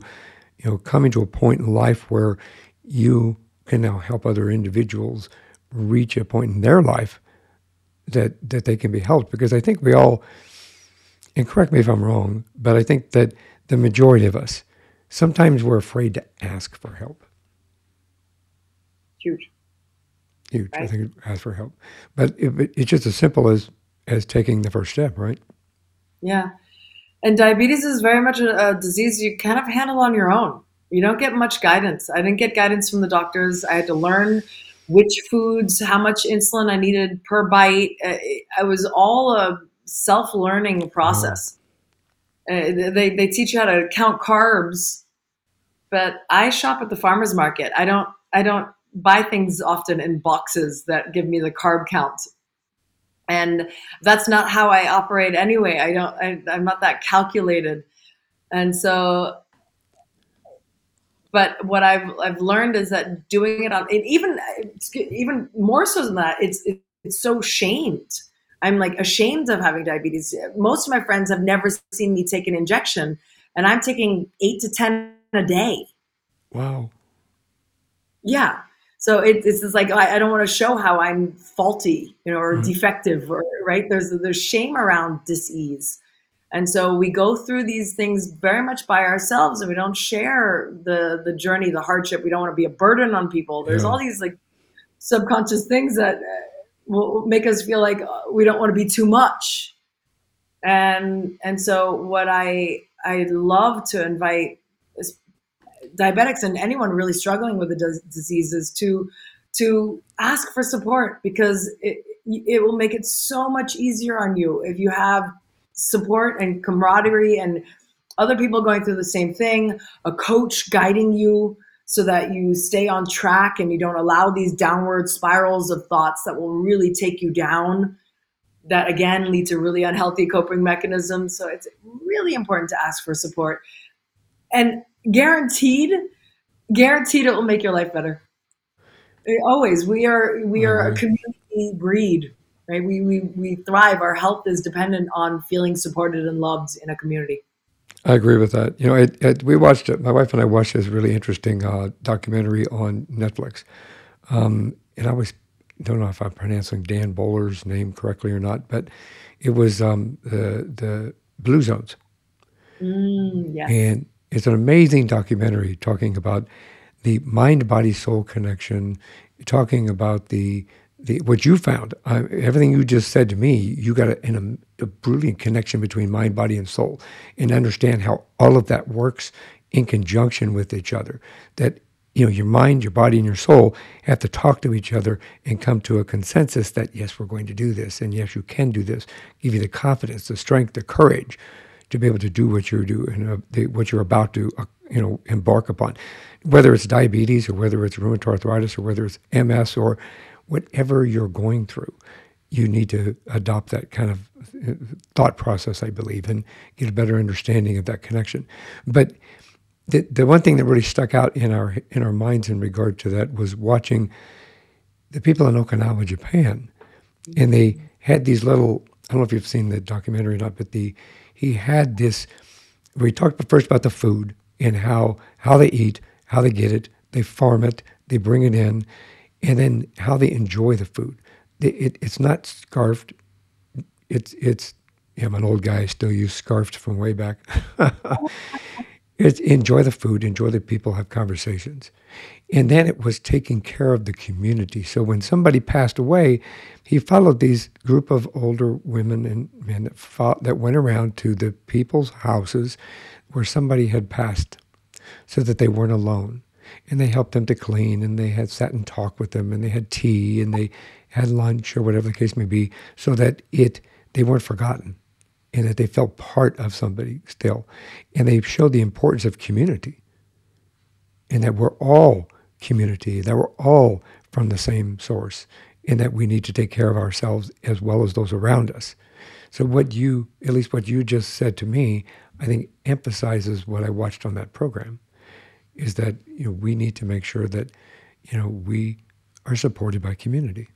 you know, coming to a point in life where you can now help other individuals reach a point in their life that that they can be helped. Because I think we all, and correct me if I'm wrong, but I think that the majority of us, sometimes we're afraid to ask for help. Huge. Huge, right. I think ask for help. But it, it's just as simple as, as taking the first step, right? Yeah. And diabetes is very much a, a disease you kind of handle on your own. You don't get much guidance. I didn't get guidance from the doctors. I had to learn which foods, how much insulin I needed per bite. I was all a self-learning process. Mm-hmm. Uh, they, they teach you how to count carbs, but I shop at the farmer's market. I don't, I don't buy things often in boxes that give me the carb count. And that's not how I operate anyway. I don't, I, I'm not that calculated. And so, but what I've, I've learned is that doing it on, and even, even more so than that, it's, it's so shamed. I'm like ashamed of having diabetes. Most of my friends have never seen me take an injection, and I'm taking eight to ten a day. Wow. Yeah. So it, it's just like, I don't want to show how I'm faulty, you know, or mm-hmm. defective, or, right? There's there's shame around disease. And so we go through these things very much by ourselves, and we don't share the, the journey, the hardship. We don't want to be a burden on people. There's yeah. all these like subconscious things that will make us feel like we don't want to be too much. And, and so what I, I love to invite diabetics and anyone really struggling with the diseases to to ask for support, because it it will make it so much easier on you if you have support and camaraderie and other people going through the same thing, a coach guiding you so that you stay on track and you don't allow these downward spirals of thoughts that will really take you down, that again lead to really unhealthy coping mechanisms. So it's really important to ask for support, and Guaranteed, guaranteed it will make your life better. Always. We are we are a community breed, right? We, we we thrive. Our health is dependent on feeling supported and loved in a community. I agree with that. You know, it, it, we watched it. My wife and I watched this really interesting uh, documentary on Netflix. Um, and I always don't know if I'm pronouncing Dan Bowler's name correctly or not, but it was um, the, the Blue Zones. Mm, yes. And it's an amazing documentary talking about the mind-body-soul connection, talking about the the what you found. I, everything you just said to me, you got a, an, a brilliant connection between mind, body, and soul, and understand how all of that works in conjunction with each other. That, you know, your mind, your body, and your soul have to talk to each other and come to a consensus that, yes, we're going to do this, and yes, you can do this, give you the confidence, the strength, the courage to be able to do what you're doing, uh, the, what you're about to, uh, you know, embark upon, whether it's diabetes or whether it's rheumatoid arthritis or whether it's M S or whatever you're going through. you need to adopt that kind of thought process, I believe, and get a better understanding of that connection. But the the one thing that really stuck out in our in our minds in regard to that was watching the people in Okinawa, Japan, and they had these little, I don't know if you've seen the documentary or not, but the he had this, we talked first about the food and how, how they eat, how they get it, they farm it, they bring it in, and then how they enjoy the food. It, it, it's not scarfed. It's, it's, yeah, I'm an old guy, I still use scarfed from way back. It's enjoy the food, enjoy the people, have conversations. And then it was taking care of the community. So when somebody passed away, he followed these group of older women and men that, fought, that went around to the people's houses where somebody had passed so that they weren't alone. And they helped them to clean, and they had sat and talked with them, and they had tea, and they had lunch or whatever the case may be, so that it they weren't forgotten and that they felt part of somebody still. And they showed the importance of community and that we're all community, that we're all from the same source, and that we need to take care of ourselves as well as those around us. So what you, at least what you just said to me, I think emphasizes what I watched on that program, is that, you know, we need to make sure that, you know, we are supported by community.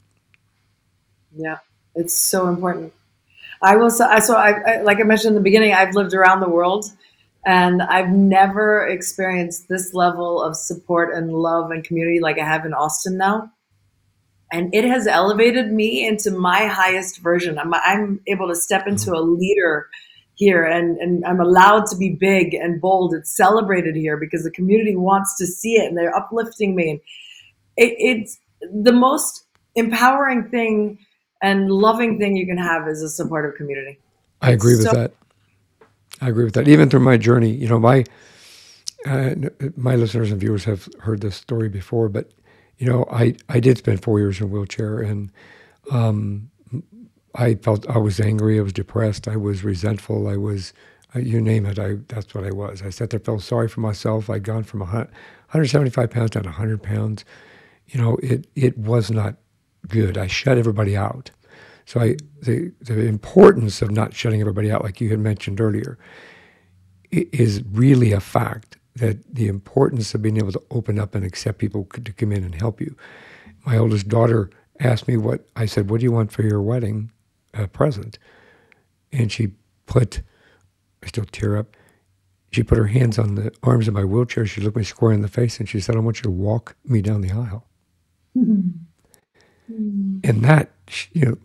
Yeah, it's so important. I will say, so, so I, I, like I mentioned in the beginning, I've lived around the world, and I've never experienced this level of support and love and community like I have in Austin now. And it has elevated me into my highest version. I'm, I'm able to step into a leader here, and, and I'm allowed to be big and bold. It's celebrated here because the community wants to see it, and they're uplifting me. And it, it's the most empowering thing and loving thing you can have is a supportive community. I agree with so- that. I agree with that. Even through my journey, you know, my uh, my listeners and viewers have heard this story before, but, you know, I, I did spend four years in a wheelchair, and um, I felt I was angry, I was depressed, I was resentful, I was, uh, you name it, I that's what I was. I sat there, felt sorry for myself. I'd gone from one hundred seventy-five pounds down to one hundred pounds. You know, it it was not good. I shut everybody out. So I, the, the importance of not shutting everybody out, like you had mentioned earlier, is really a fact, that the importance of being able to open up and accept people to come in and help you. My oldest daughter asked me what, I said, what do you want for your wedding uh, present? And she put, I still tear up, she put her hands on the arms of my wheelchair, she looked me square in the face, and she said, I want you to walk me down the aisle. Mm-hmm. And that, you know,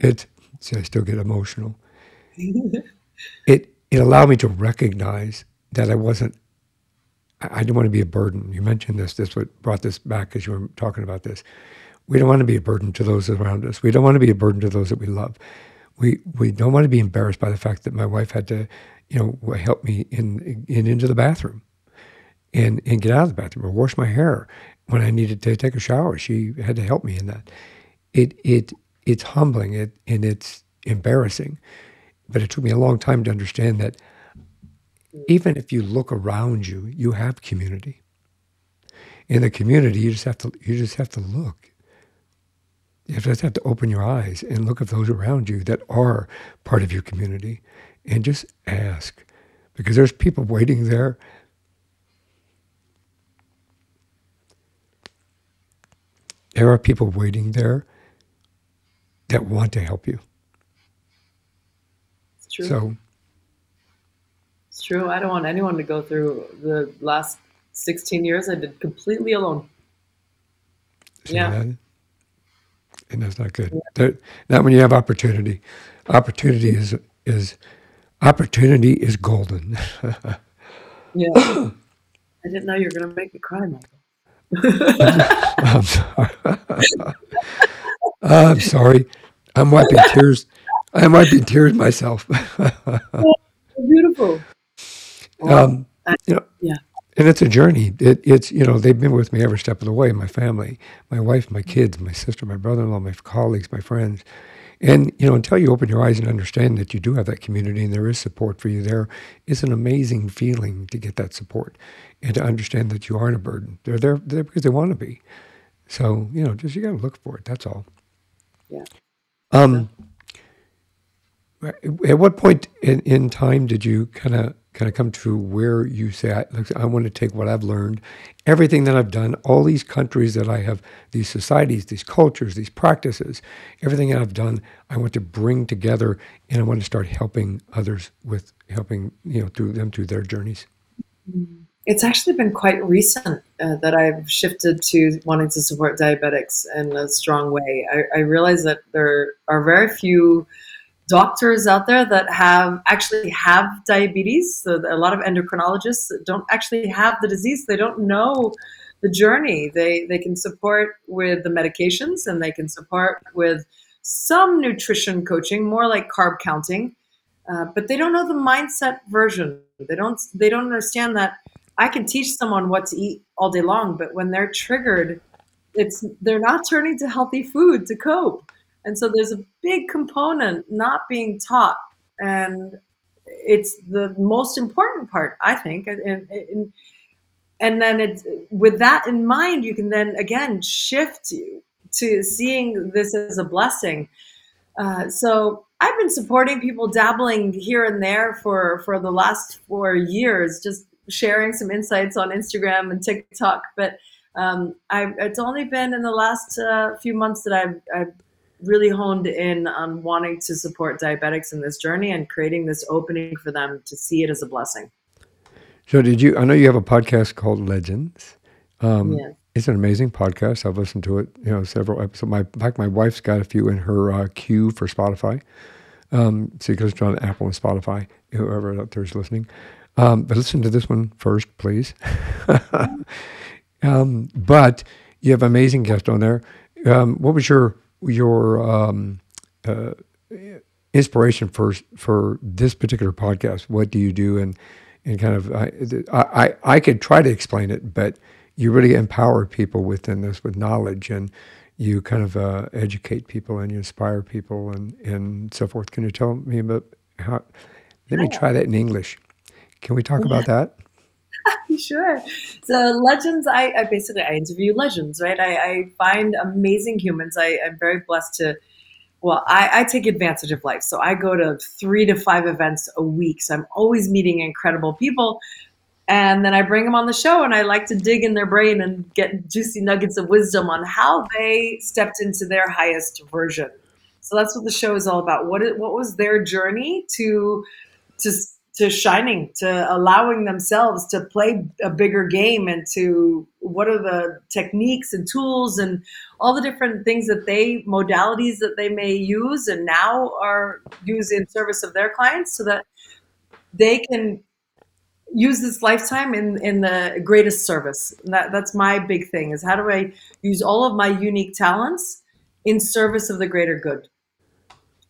it, see, I still get emotional. It it allowed me to recognize that I wasn't, I, I didn't want to be a burden. You mentioned this, this what brought this back as you were talking about this. We don't want to be a burden to those around us. We don't want to be a burden to those that we love. We we don't want to be embarrassed by the fact that my wife had to, you know, help me in, in into the bathroom and, and get out of the bathroom or wash my hair. When I needed to take a shower, she had to help me in that. It it it's humbling, it and it's embarrassing, but it took me a long time to understand that even if you look around you, you have community. In the community, you just have to you just have to look. You just have to open your eyes and look at those around you that are part of your community, and just ask, because there's people waiting there. There are people waiting there that want to help you. It's true. So, it's true. I don't want anyone to go through the last sixteen years I did completely alone. Yeah. That? And that's not good. Yeah. Not when you have opportunity. Opportunity is is opportunity is golden. Yeah. I didn't know you were going to make me cry, Michael. I'm sorry. I'm sorry. I'm wiping tears. I'm wiping tears myself. Oh, beautiful. Um, I, you know, yeah. And it's a journey. It, it's, you know, they've been with me every step of the way. My family, my wife, my kids, my sister, my brother-in-law, my colleagues, my friends. And, you know, until you open your eyes and understand that you do have that community and there is support for you there, it's an amazing feeling to get that support and to understand that you aren't a burden. They're there, they're because they want to be. So, you know, just you got to look for it. That's all. Yeah. Um, at what point in, in time did you kind of kind of come to where you say, I, I want to take what I've learned, everything that I've done, all these countries that I have, these societies, these cultures, these practices, everything that I've done, I want to bring together, and I want to start helping others with helping, you know, through them through their journeys? It's actually been quite recent uh, that I've shifted to wanting to support diabetics in a strong way. I, I realize that there are very few doctors out there that have actually have diabetes. So a lot of endocrinologists don't actually have the disease. They don't know the journey. They they can support with the medications, and they can support with some nutrition coaching, more like carb counting. Uh, but they don't know the mindset version. They don't they don't understand that I can teach someone what to eat all day long, but when they're triggered, it's they're not turning to healthy food to cope. And so there's a big component not being taught, and it's the most important part, I think. And, and, and then it's, with that in mind, you can then, again, shift to seeing this as a blessing. Uh, so I've been supporting people dabbling here and there for, for the last four years, just sharing some insights on Instagram and TikTok. But um, I've, it's only been in the last uh, few months that I've, I've really honed in on wanting to support diabetics in this journey and creating this opening for them to see it as a blessing. So did you, I know you have a podcast called Legends. Um, yes. It's an amazing podcast. I've listened to it, you know, several episodes. My, in fact, my wife's got a few in her uh, queue for Spotify. Um, so you can listen on Apple and Spotify, whoever out there is listening. Um, but listen to this one first, please. um, but you have amazing guests on there. Um, what was your, your um, uh, inspiration for for this particular podcast? What do you do? And and kind of, I, I, I could try to explain it, but you really empower people within this with knowledge, and you kind of uh, educate people, and you inspire people, and, and so forth. Can you tell me about how, let me try that in English. Can we talk yeah. about that? Sure. So Legends, I, I basically, I interview legends, right? I, I find amazing humans. I, I'm very blessed to, well, I, I take advantage of life. So I go to three to five events a week. So I'm always meeting incredible people. And then I bring them on the show, and I like to dig in their brain and get juicy nuggets of wisdom on how they stepped into their highest version. So that's what the show is all about. What it, what was their journey to, to, to shining, to allowing themselves to play a bigger game, and to what are the techniques and tools and all the different things that they, modalities that they may use and now are used in service of their clients, so that they can use this lifetime in, in the greatest service. And that, that's my big thing, is how do I use all of my unique talents in service of the greater good?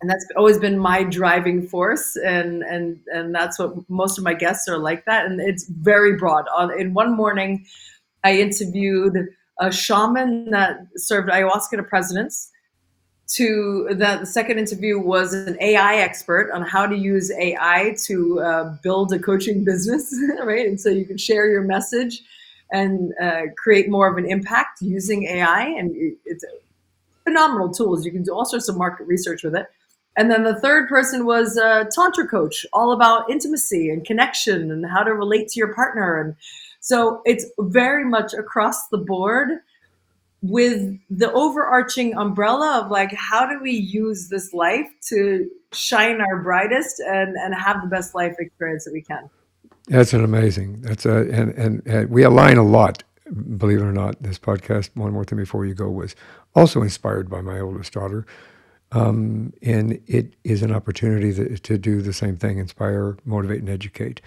And that's always been my driving force, and and and that's what most of my guests are like that. And it's very broad. On in one morning, I interviewed a shaman that served ayahuasca to presidents. To that, the second interview was an A I expert on how to use A I to uh, build a coaching business, right? And so you can share your message and uh, create more of an impact using A I, and it's phenomenal tools. You can do all sorts of market research with it. And then the third person was a tantra coach, all about intimacy and connection and how to relate to your partner. And so it's very much across the board, with the overarching umbrella of like, how do we use this life to shine our brightest and, and have the best life experience that we can? That's an amazing, that's a, and, and, and we align a lot, believe it or not. This podcast, One More Thing Before You Go, was also inspired by my oldest daughter. Um, and it is an opportunity to, to do the same thing, inspire, motivate, and educate,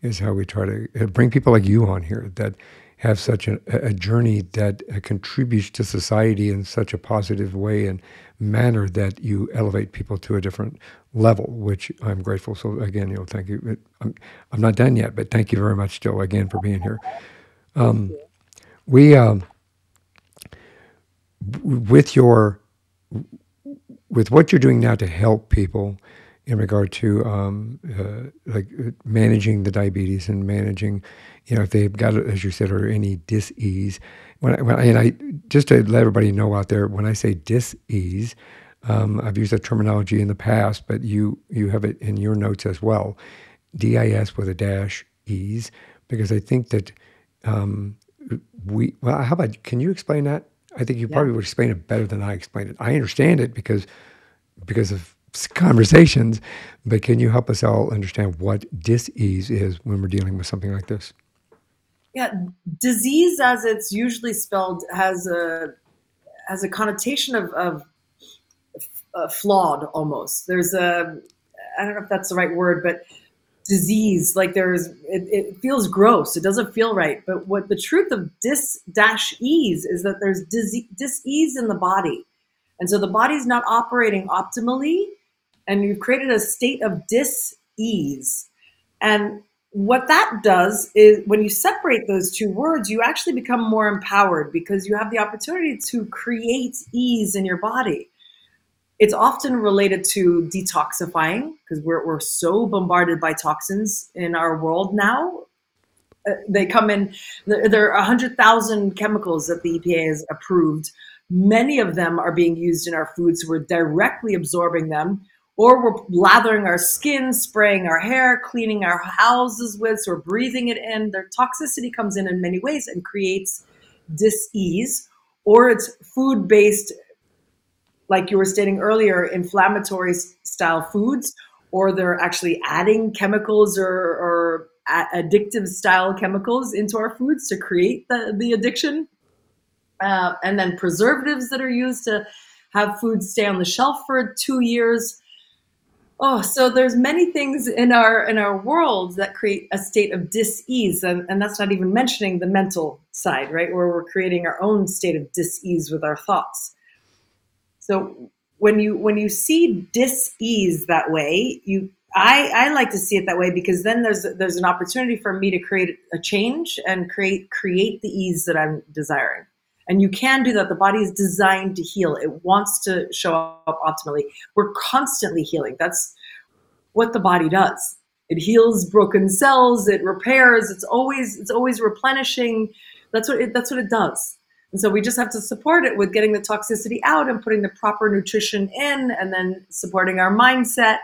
is how we try to bring people like you on here that have such a, a journey that contributes to society in such a positive way and manner that you elevate people to a different level, which I'm grateful. So again, you know, thank you. I'm, I'm not done yet, but thank you very much, Joe, again, for being here. Um, we, um, with your, with what you're doing now to help people, in regard to um, uh, like managing the diabetes and managing, you know, if they've got, as you said, or any dis-ease. When I, when I, and I, just to let everybody know out there, when I say dis-ease, um, I've used that terminology in the past, but you, you have it in your notes as well, D I S with a dash ease, because I think that um, we, well, how about, can you explain that? I think you yeah. probably would explain it better than I explained it. I understand it because because of conversations, but can you help us all understand what dis-ease is when we're dealing with something like this? Yeah, disease, as it's usually spelled, has a has a connotation of, of uh, flawed almost. There's a, I don't know if that's the right word, but disease, like there's, it, it feels gross. It doesn't feel right. But what the truth of dis-ease is that there's disease, dis-ease in the body. And so the body's not operating optimally, and you've created a state of dis-ease. And what that does is when you separate those two words, you actually become more empowered because you have the opportunity to create ease in your body. It's often related to detoxifying because we're, we're so bombarded by toxins in our world now. Uh, they come in, there are one hundred thousand chemicals that the E P A has approved. Many of them are being used in our foods. So we're directly absorbing them, or we're lathering our skin, spraying our hair, cleaning our houses with, so we're breathing it in. Their toxicity comes in in many ways and creates dis-ease, or it's food-based, like you were stating earlier, inflammatory style foods, or they're actually adding chemicals or, or addictive style chemicals into our foods to create the, the addiction. Uh, and then preservatives that are used to have food stay on the shelf for two years. Oh, so there's many things in our in our world that create a state of dis-ease. And, and that's not even mentioning the mental side, right? Where we're creating our own state of dis-ease with our thoughts. So when you when you see dis-ease that way, you I, I like to see it that way because then there's there's an opportunity for me to create a change and create create the ease that I'm desiring. And you can do that. The body is designed to heal. It wants to show up optimally. We're constantly healing. That's what the body does. It heals broken cells. It repairs. It's always it's always replenishing. That's what it, that's what it does. And so we just have to support it with getting the toxicity out and putting the proper nutrition in, and then supporting our mindset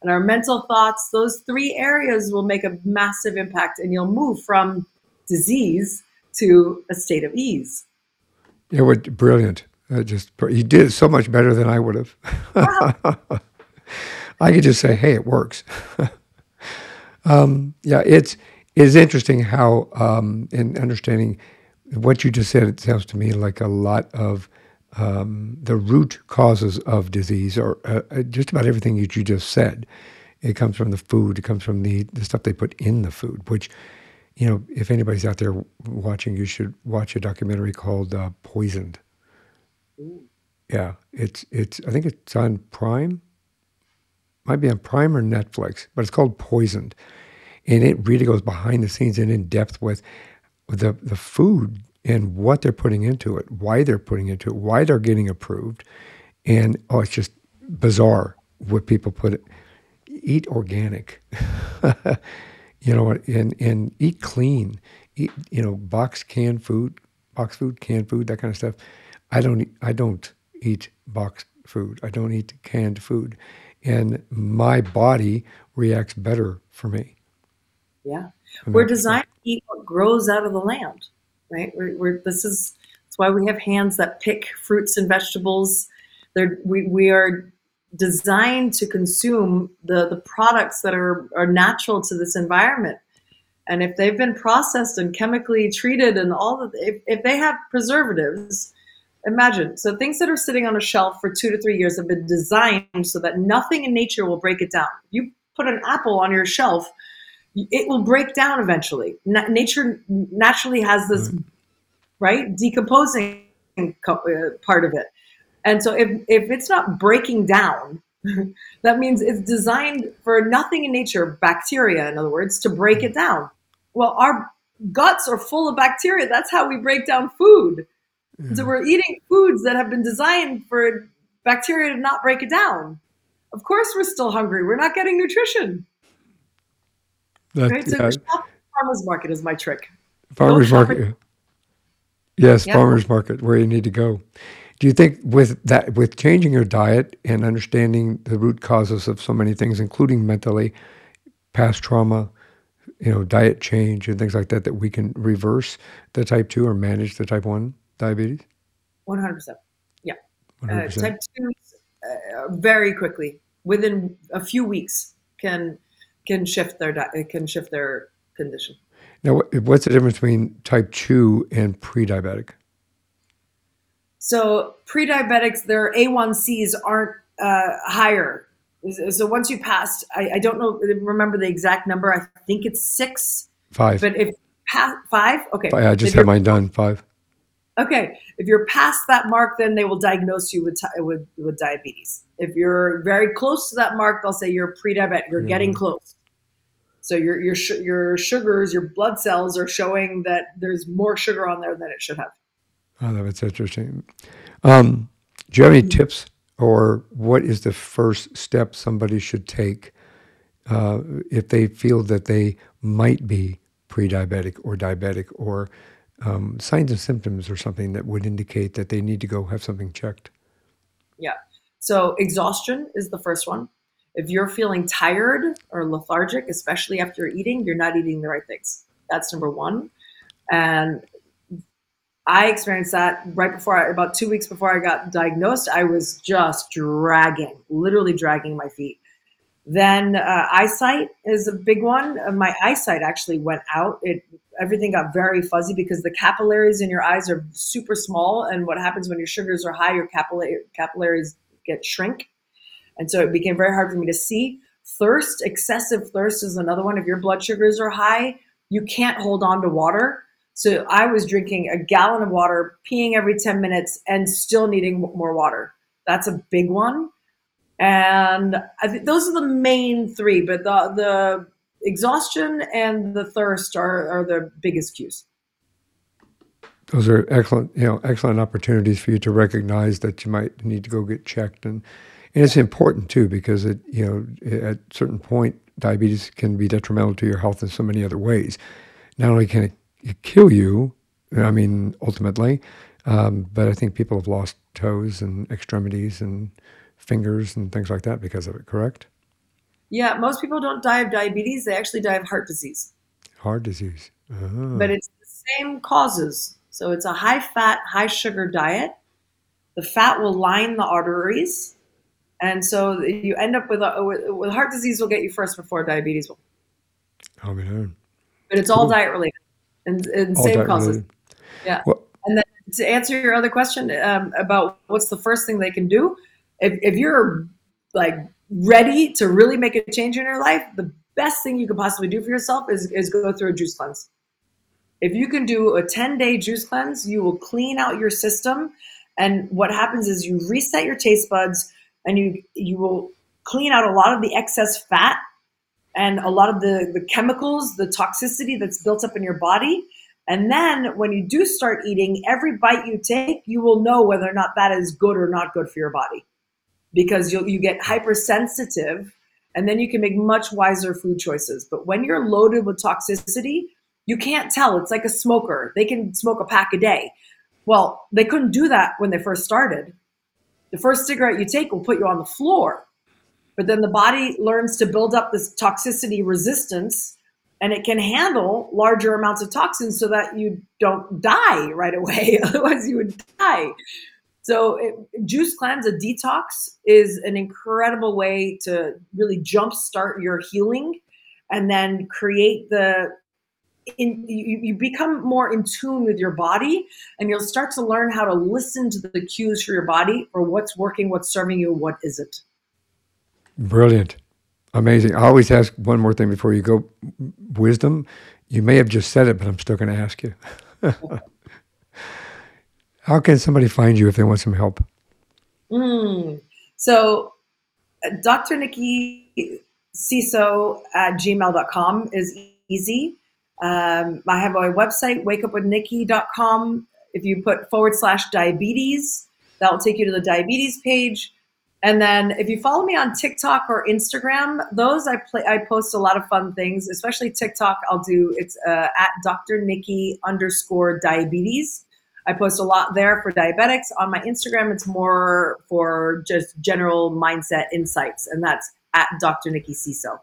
and our mental thoughts. Those three areas will make a massive impact, and you'll move from disease to a state of ease. It was brilliant. I just you did so much better than I would have. Wow. I could just say, "Hey, it works." um, yeah, it's it's interesting how um, in understanding what you just said, it sounds to me like a lot of um, the root causes of disease, or uh, just about everything that you just said. It comes from the food. It comes from the the stuff they put in the food, which. You know, if anybody's out there watching, you should watch a documentary called uh, Poisoned. Ooh. Yeah, it's, it's, I think it's on Prime. Might be on Prime or Netflix, but it's called Poisoned. And it really goes behind the scenes and in depth with the, the food and what they're putting into it, why they're putting into it, why they're getting approved. And, oh, it's just bizarre what people put it. Eat organic. You know, and, and eat clean, eat, you know, box canned food, box food, canned food, that kind of stuff. I don't, I don't eat box food. I don't eat canned food. And my body reacts better for me. Yeah. We're designed to eat what grows out of the land, right? We're, we're, this is, that's why we have hands that pick fruits and vegetables. They're, we, we are designed to consume the, the products that are, are natural to this environment. And if they've been processed and chemically treated and all the, if, if they have preservatives, imagine. So things that are sitting on a shelf for two to three years have been designed so that nothing in nature will break it down. You put an apple on your shelf, it will break down eventually. Na- nature naturally has this, mm-hmm. right, decomposing part of it. And so if, if it's not breaking down, that means it's designed for nothing in nature, bacteria, in other words, to break it down. Well, our guts are full of bacteria. That's how we break down food. Mm. So we're eating foods that have been designed for bacteria to not break it down. of course we're still hungry. We're not getting nutrition. That, right? So yeah. Farmer's market is my trick. Farmer's market. Yes, yeah. Farmer's market, where you need to go. Do you think with that, with changing your diet and understanding the root causes of so many things, including mentally, past trauma, you know, diet change and things like that, that we can reverse the type two or manage the type one diabetes? one hundred percent. Yeah. one hundred percent. Uh, type two uh, very quickly, within a few weeks, can can shift their di- can shift their condition. Now, what's the difference between type two and pre-diabetic? So pre-diabetics, their A one Cs aren't uh, higher. So once you pass, I, I don't know, remember the exact number. I think it's six. Five. But if past, five? Okay. I just if had mine done, five. Okay. If you're past that mark, then they will diagnose you with with, with diabetes. If you're very close to that mark, they'll say you're pre-diabetic, you're mm. getting close. So your your your sugars, your blood cells are showing that there's more sugar on there than it should have. Oh, that's interesting. Um, do you have any tips, or what is the first step somebody should take uh, if they feel that they might be pre-diabetic or diabetic, or um, signs and symptoms or something that would indicate that they need to go have something checked? Yeah. So exhaustion is the first one. If you're feeling tired or lethargic, especially after you're eating, you're not eating the right things. That's number one. And I experienced that right before, I, about two weeks before I got diagnosed, I was just dragging, literally dragging my feet. Then uh, eyesight is a big one. My eyesight actually went out. It everything got very fuzzy because the capillaries in your eyes are super small. And what happens when your sugars are high, your capilla- capillaries get shrink. And so it became very hard for me to see. Thirst, excessive thirst is another one. If your blood sugars are high, you can't hold on to water. So I was drinking a gallon of water, peeing every ten minutes, and still needing more water. That's a big one. And I think those are the main three, but the, the exhaustion and the thirst are, are the biggest cues. Those are excellent, you know, excellent opportunities for you to recognize that you might need to go get checked. And, and it's important too, because it, you know, at a certain point, diabetes can be detrimental to your health in so many other ways. Not only can it It kill you, I mean, ultimately, um, but I think people have lost toes and extremities and fingers and things like that because of it, correct? Yeah, most people don't die of diabetes. They actually die of heart disease. Heart disease. Oh. But it's the same causes. So it's a high-fat, high-sugar diet. The fat will line the arteries. And so you end up with, a, with heart disease will get you first before diabetes will. I'll be known. But it's all cool. Diet-related. And, and same causes. Yeah. Well, and then to answer your other question um, about what's the first thing they can do, if, if you're like ready to really make a change in your life, the best thing you can possibly do for yourself is, is go through a juice cleanse. If you can do a ten-day juice cleanse, you will clean out your system. And what happens is you reset your taste buds, and you you will clean out a lot of the excess fat and a lot of the, the chemicals, the toxicity that's built up in your body. And then when you do start eating, every bite you take, you will know whether or not that is good or not good for your body, because you'll, you get hypersensitive, and then you can make much wiser food choices. But when you're loaded with toxicity, you can't tell. It's like a smoker. They can smoke a pack a day. Well, they couldn't do that when they first started. The first cigarette you take will put you on the floor. But then the body learns to build up this toxicity resistance, and it can handle larger amounts of toxins so that you don't die right away. Otherwise you would die. So it, juice cleanse, a detox, is an incredible way to really jumpstart your healing, and then create the, in, you, you become more in tune with your body, and you'll start to learn how to listen to the cues for your body, or what's working, what's serving you, what isn't. Brilliant. Amazing. I always ask one more thing before you go. Wisdom. You may have just said it, but I'm still going to ask you. How can somebody find you if they want some help? Mm. So uh, Doctor Nikki Siso at gmail dot com is easy. Um, I have my website, wake up with nikki dot com. If you put forward slash diabetes, that will take you to the diabetes page. And then if you follow me on TikTok or Instagram, those I play, I post a lot of fun things, especially TikTok. I'll do, it's uh, at Doctor Nikki underscore diabetes. I post a lot there for diabetics. On my Instagram, it's more for just general mindset insights, and that's at Doctor Nikki Siso.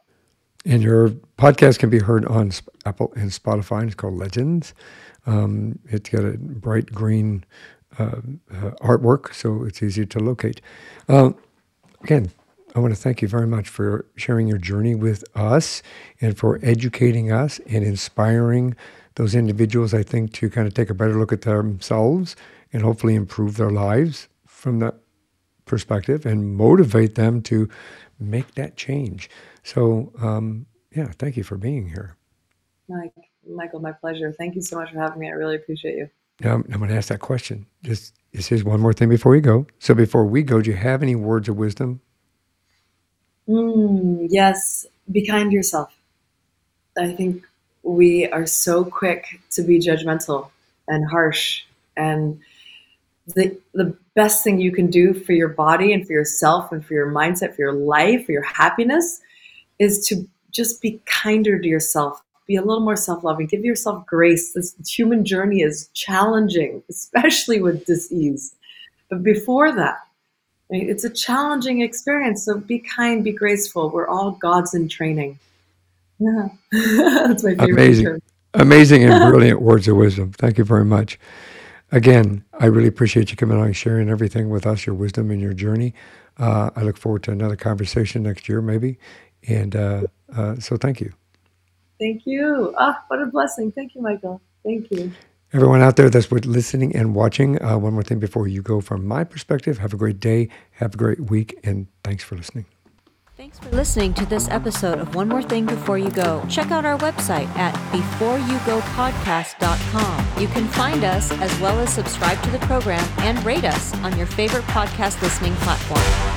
And your podcast can be heard on Apple and Spotify. It's called Legends. Um, it's got a bright green uh, uh, artwork, so it's easy to locate. Um, again, I want to thank you very much for sharing your journey with us and for educating us and inspiring those individuals, I think, to kind of take a better look at themselves and hopefully improve their lives from that perspective and motivate them to make that change. So, um, yeah, thank you for being here. Mike, Michael, my pleasure. Thank you so much for having me. I really appreciate you. Now, I'm, I'm going to ask that question. Just, this is one more thing before you go. So before we go, do you have any words of wisdom? Mm, yes. Be kind to yourself. I think we are so quick to be judgmental and harsh, and the the best thing you can do for your body and for yourself and for your mindset, for your life, for your happiness, is to just be kinder to yourself. Be a little more self-loving. Give yourself grace. This human journey is challenging, especially with disease. But before that, it's a challenging experience. So be kind, be graceful. We're all gods in training. Yeah. That's my favorite. Amazing. Term. Amazing and brilliant words of wisdom. Thank you very much. Again, I really appreciate you coming on and sharing everything with us, your wisdom and your journey. Uh, I look forward to another conversation next year, maybe. And uh, uh, so thank you. Thank you. Ah, oh, what a blessing. Thank you, Michael. Thank you. Everyone out there that's listening and watching, uh, one more thing before you go, from my perspective, have a great day, have a great week, and thanks for listening. Thanks for listening to this episode of One More Thing Before You Go. Check out our website at before you go podcast dot com. You can find us as well as subscribe to the program and rate us on your favorite podcast listening platform.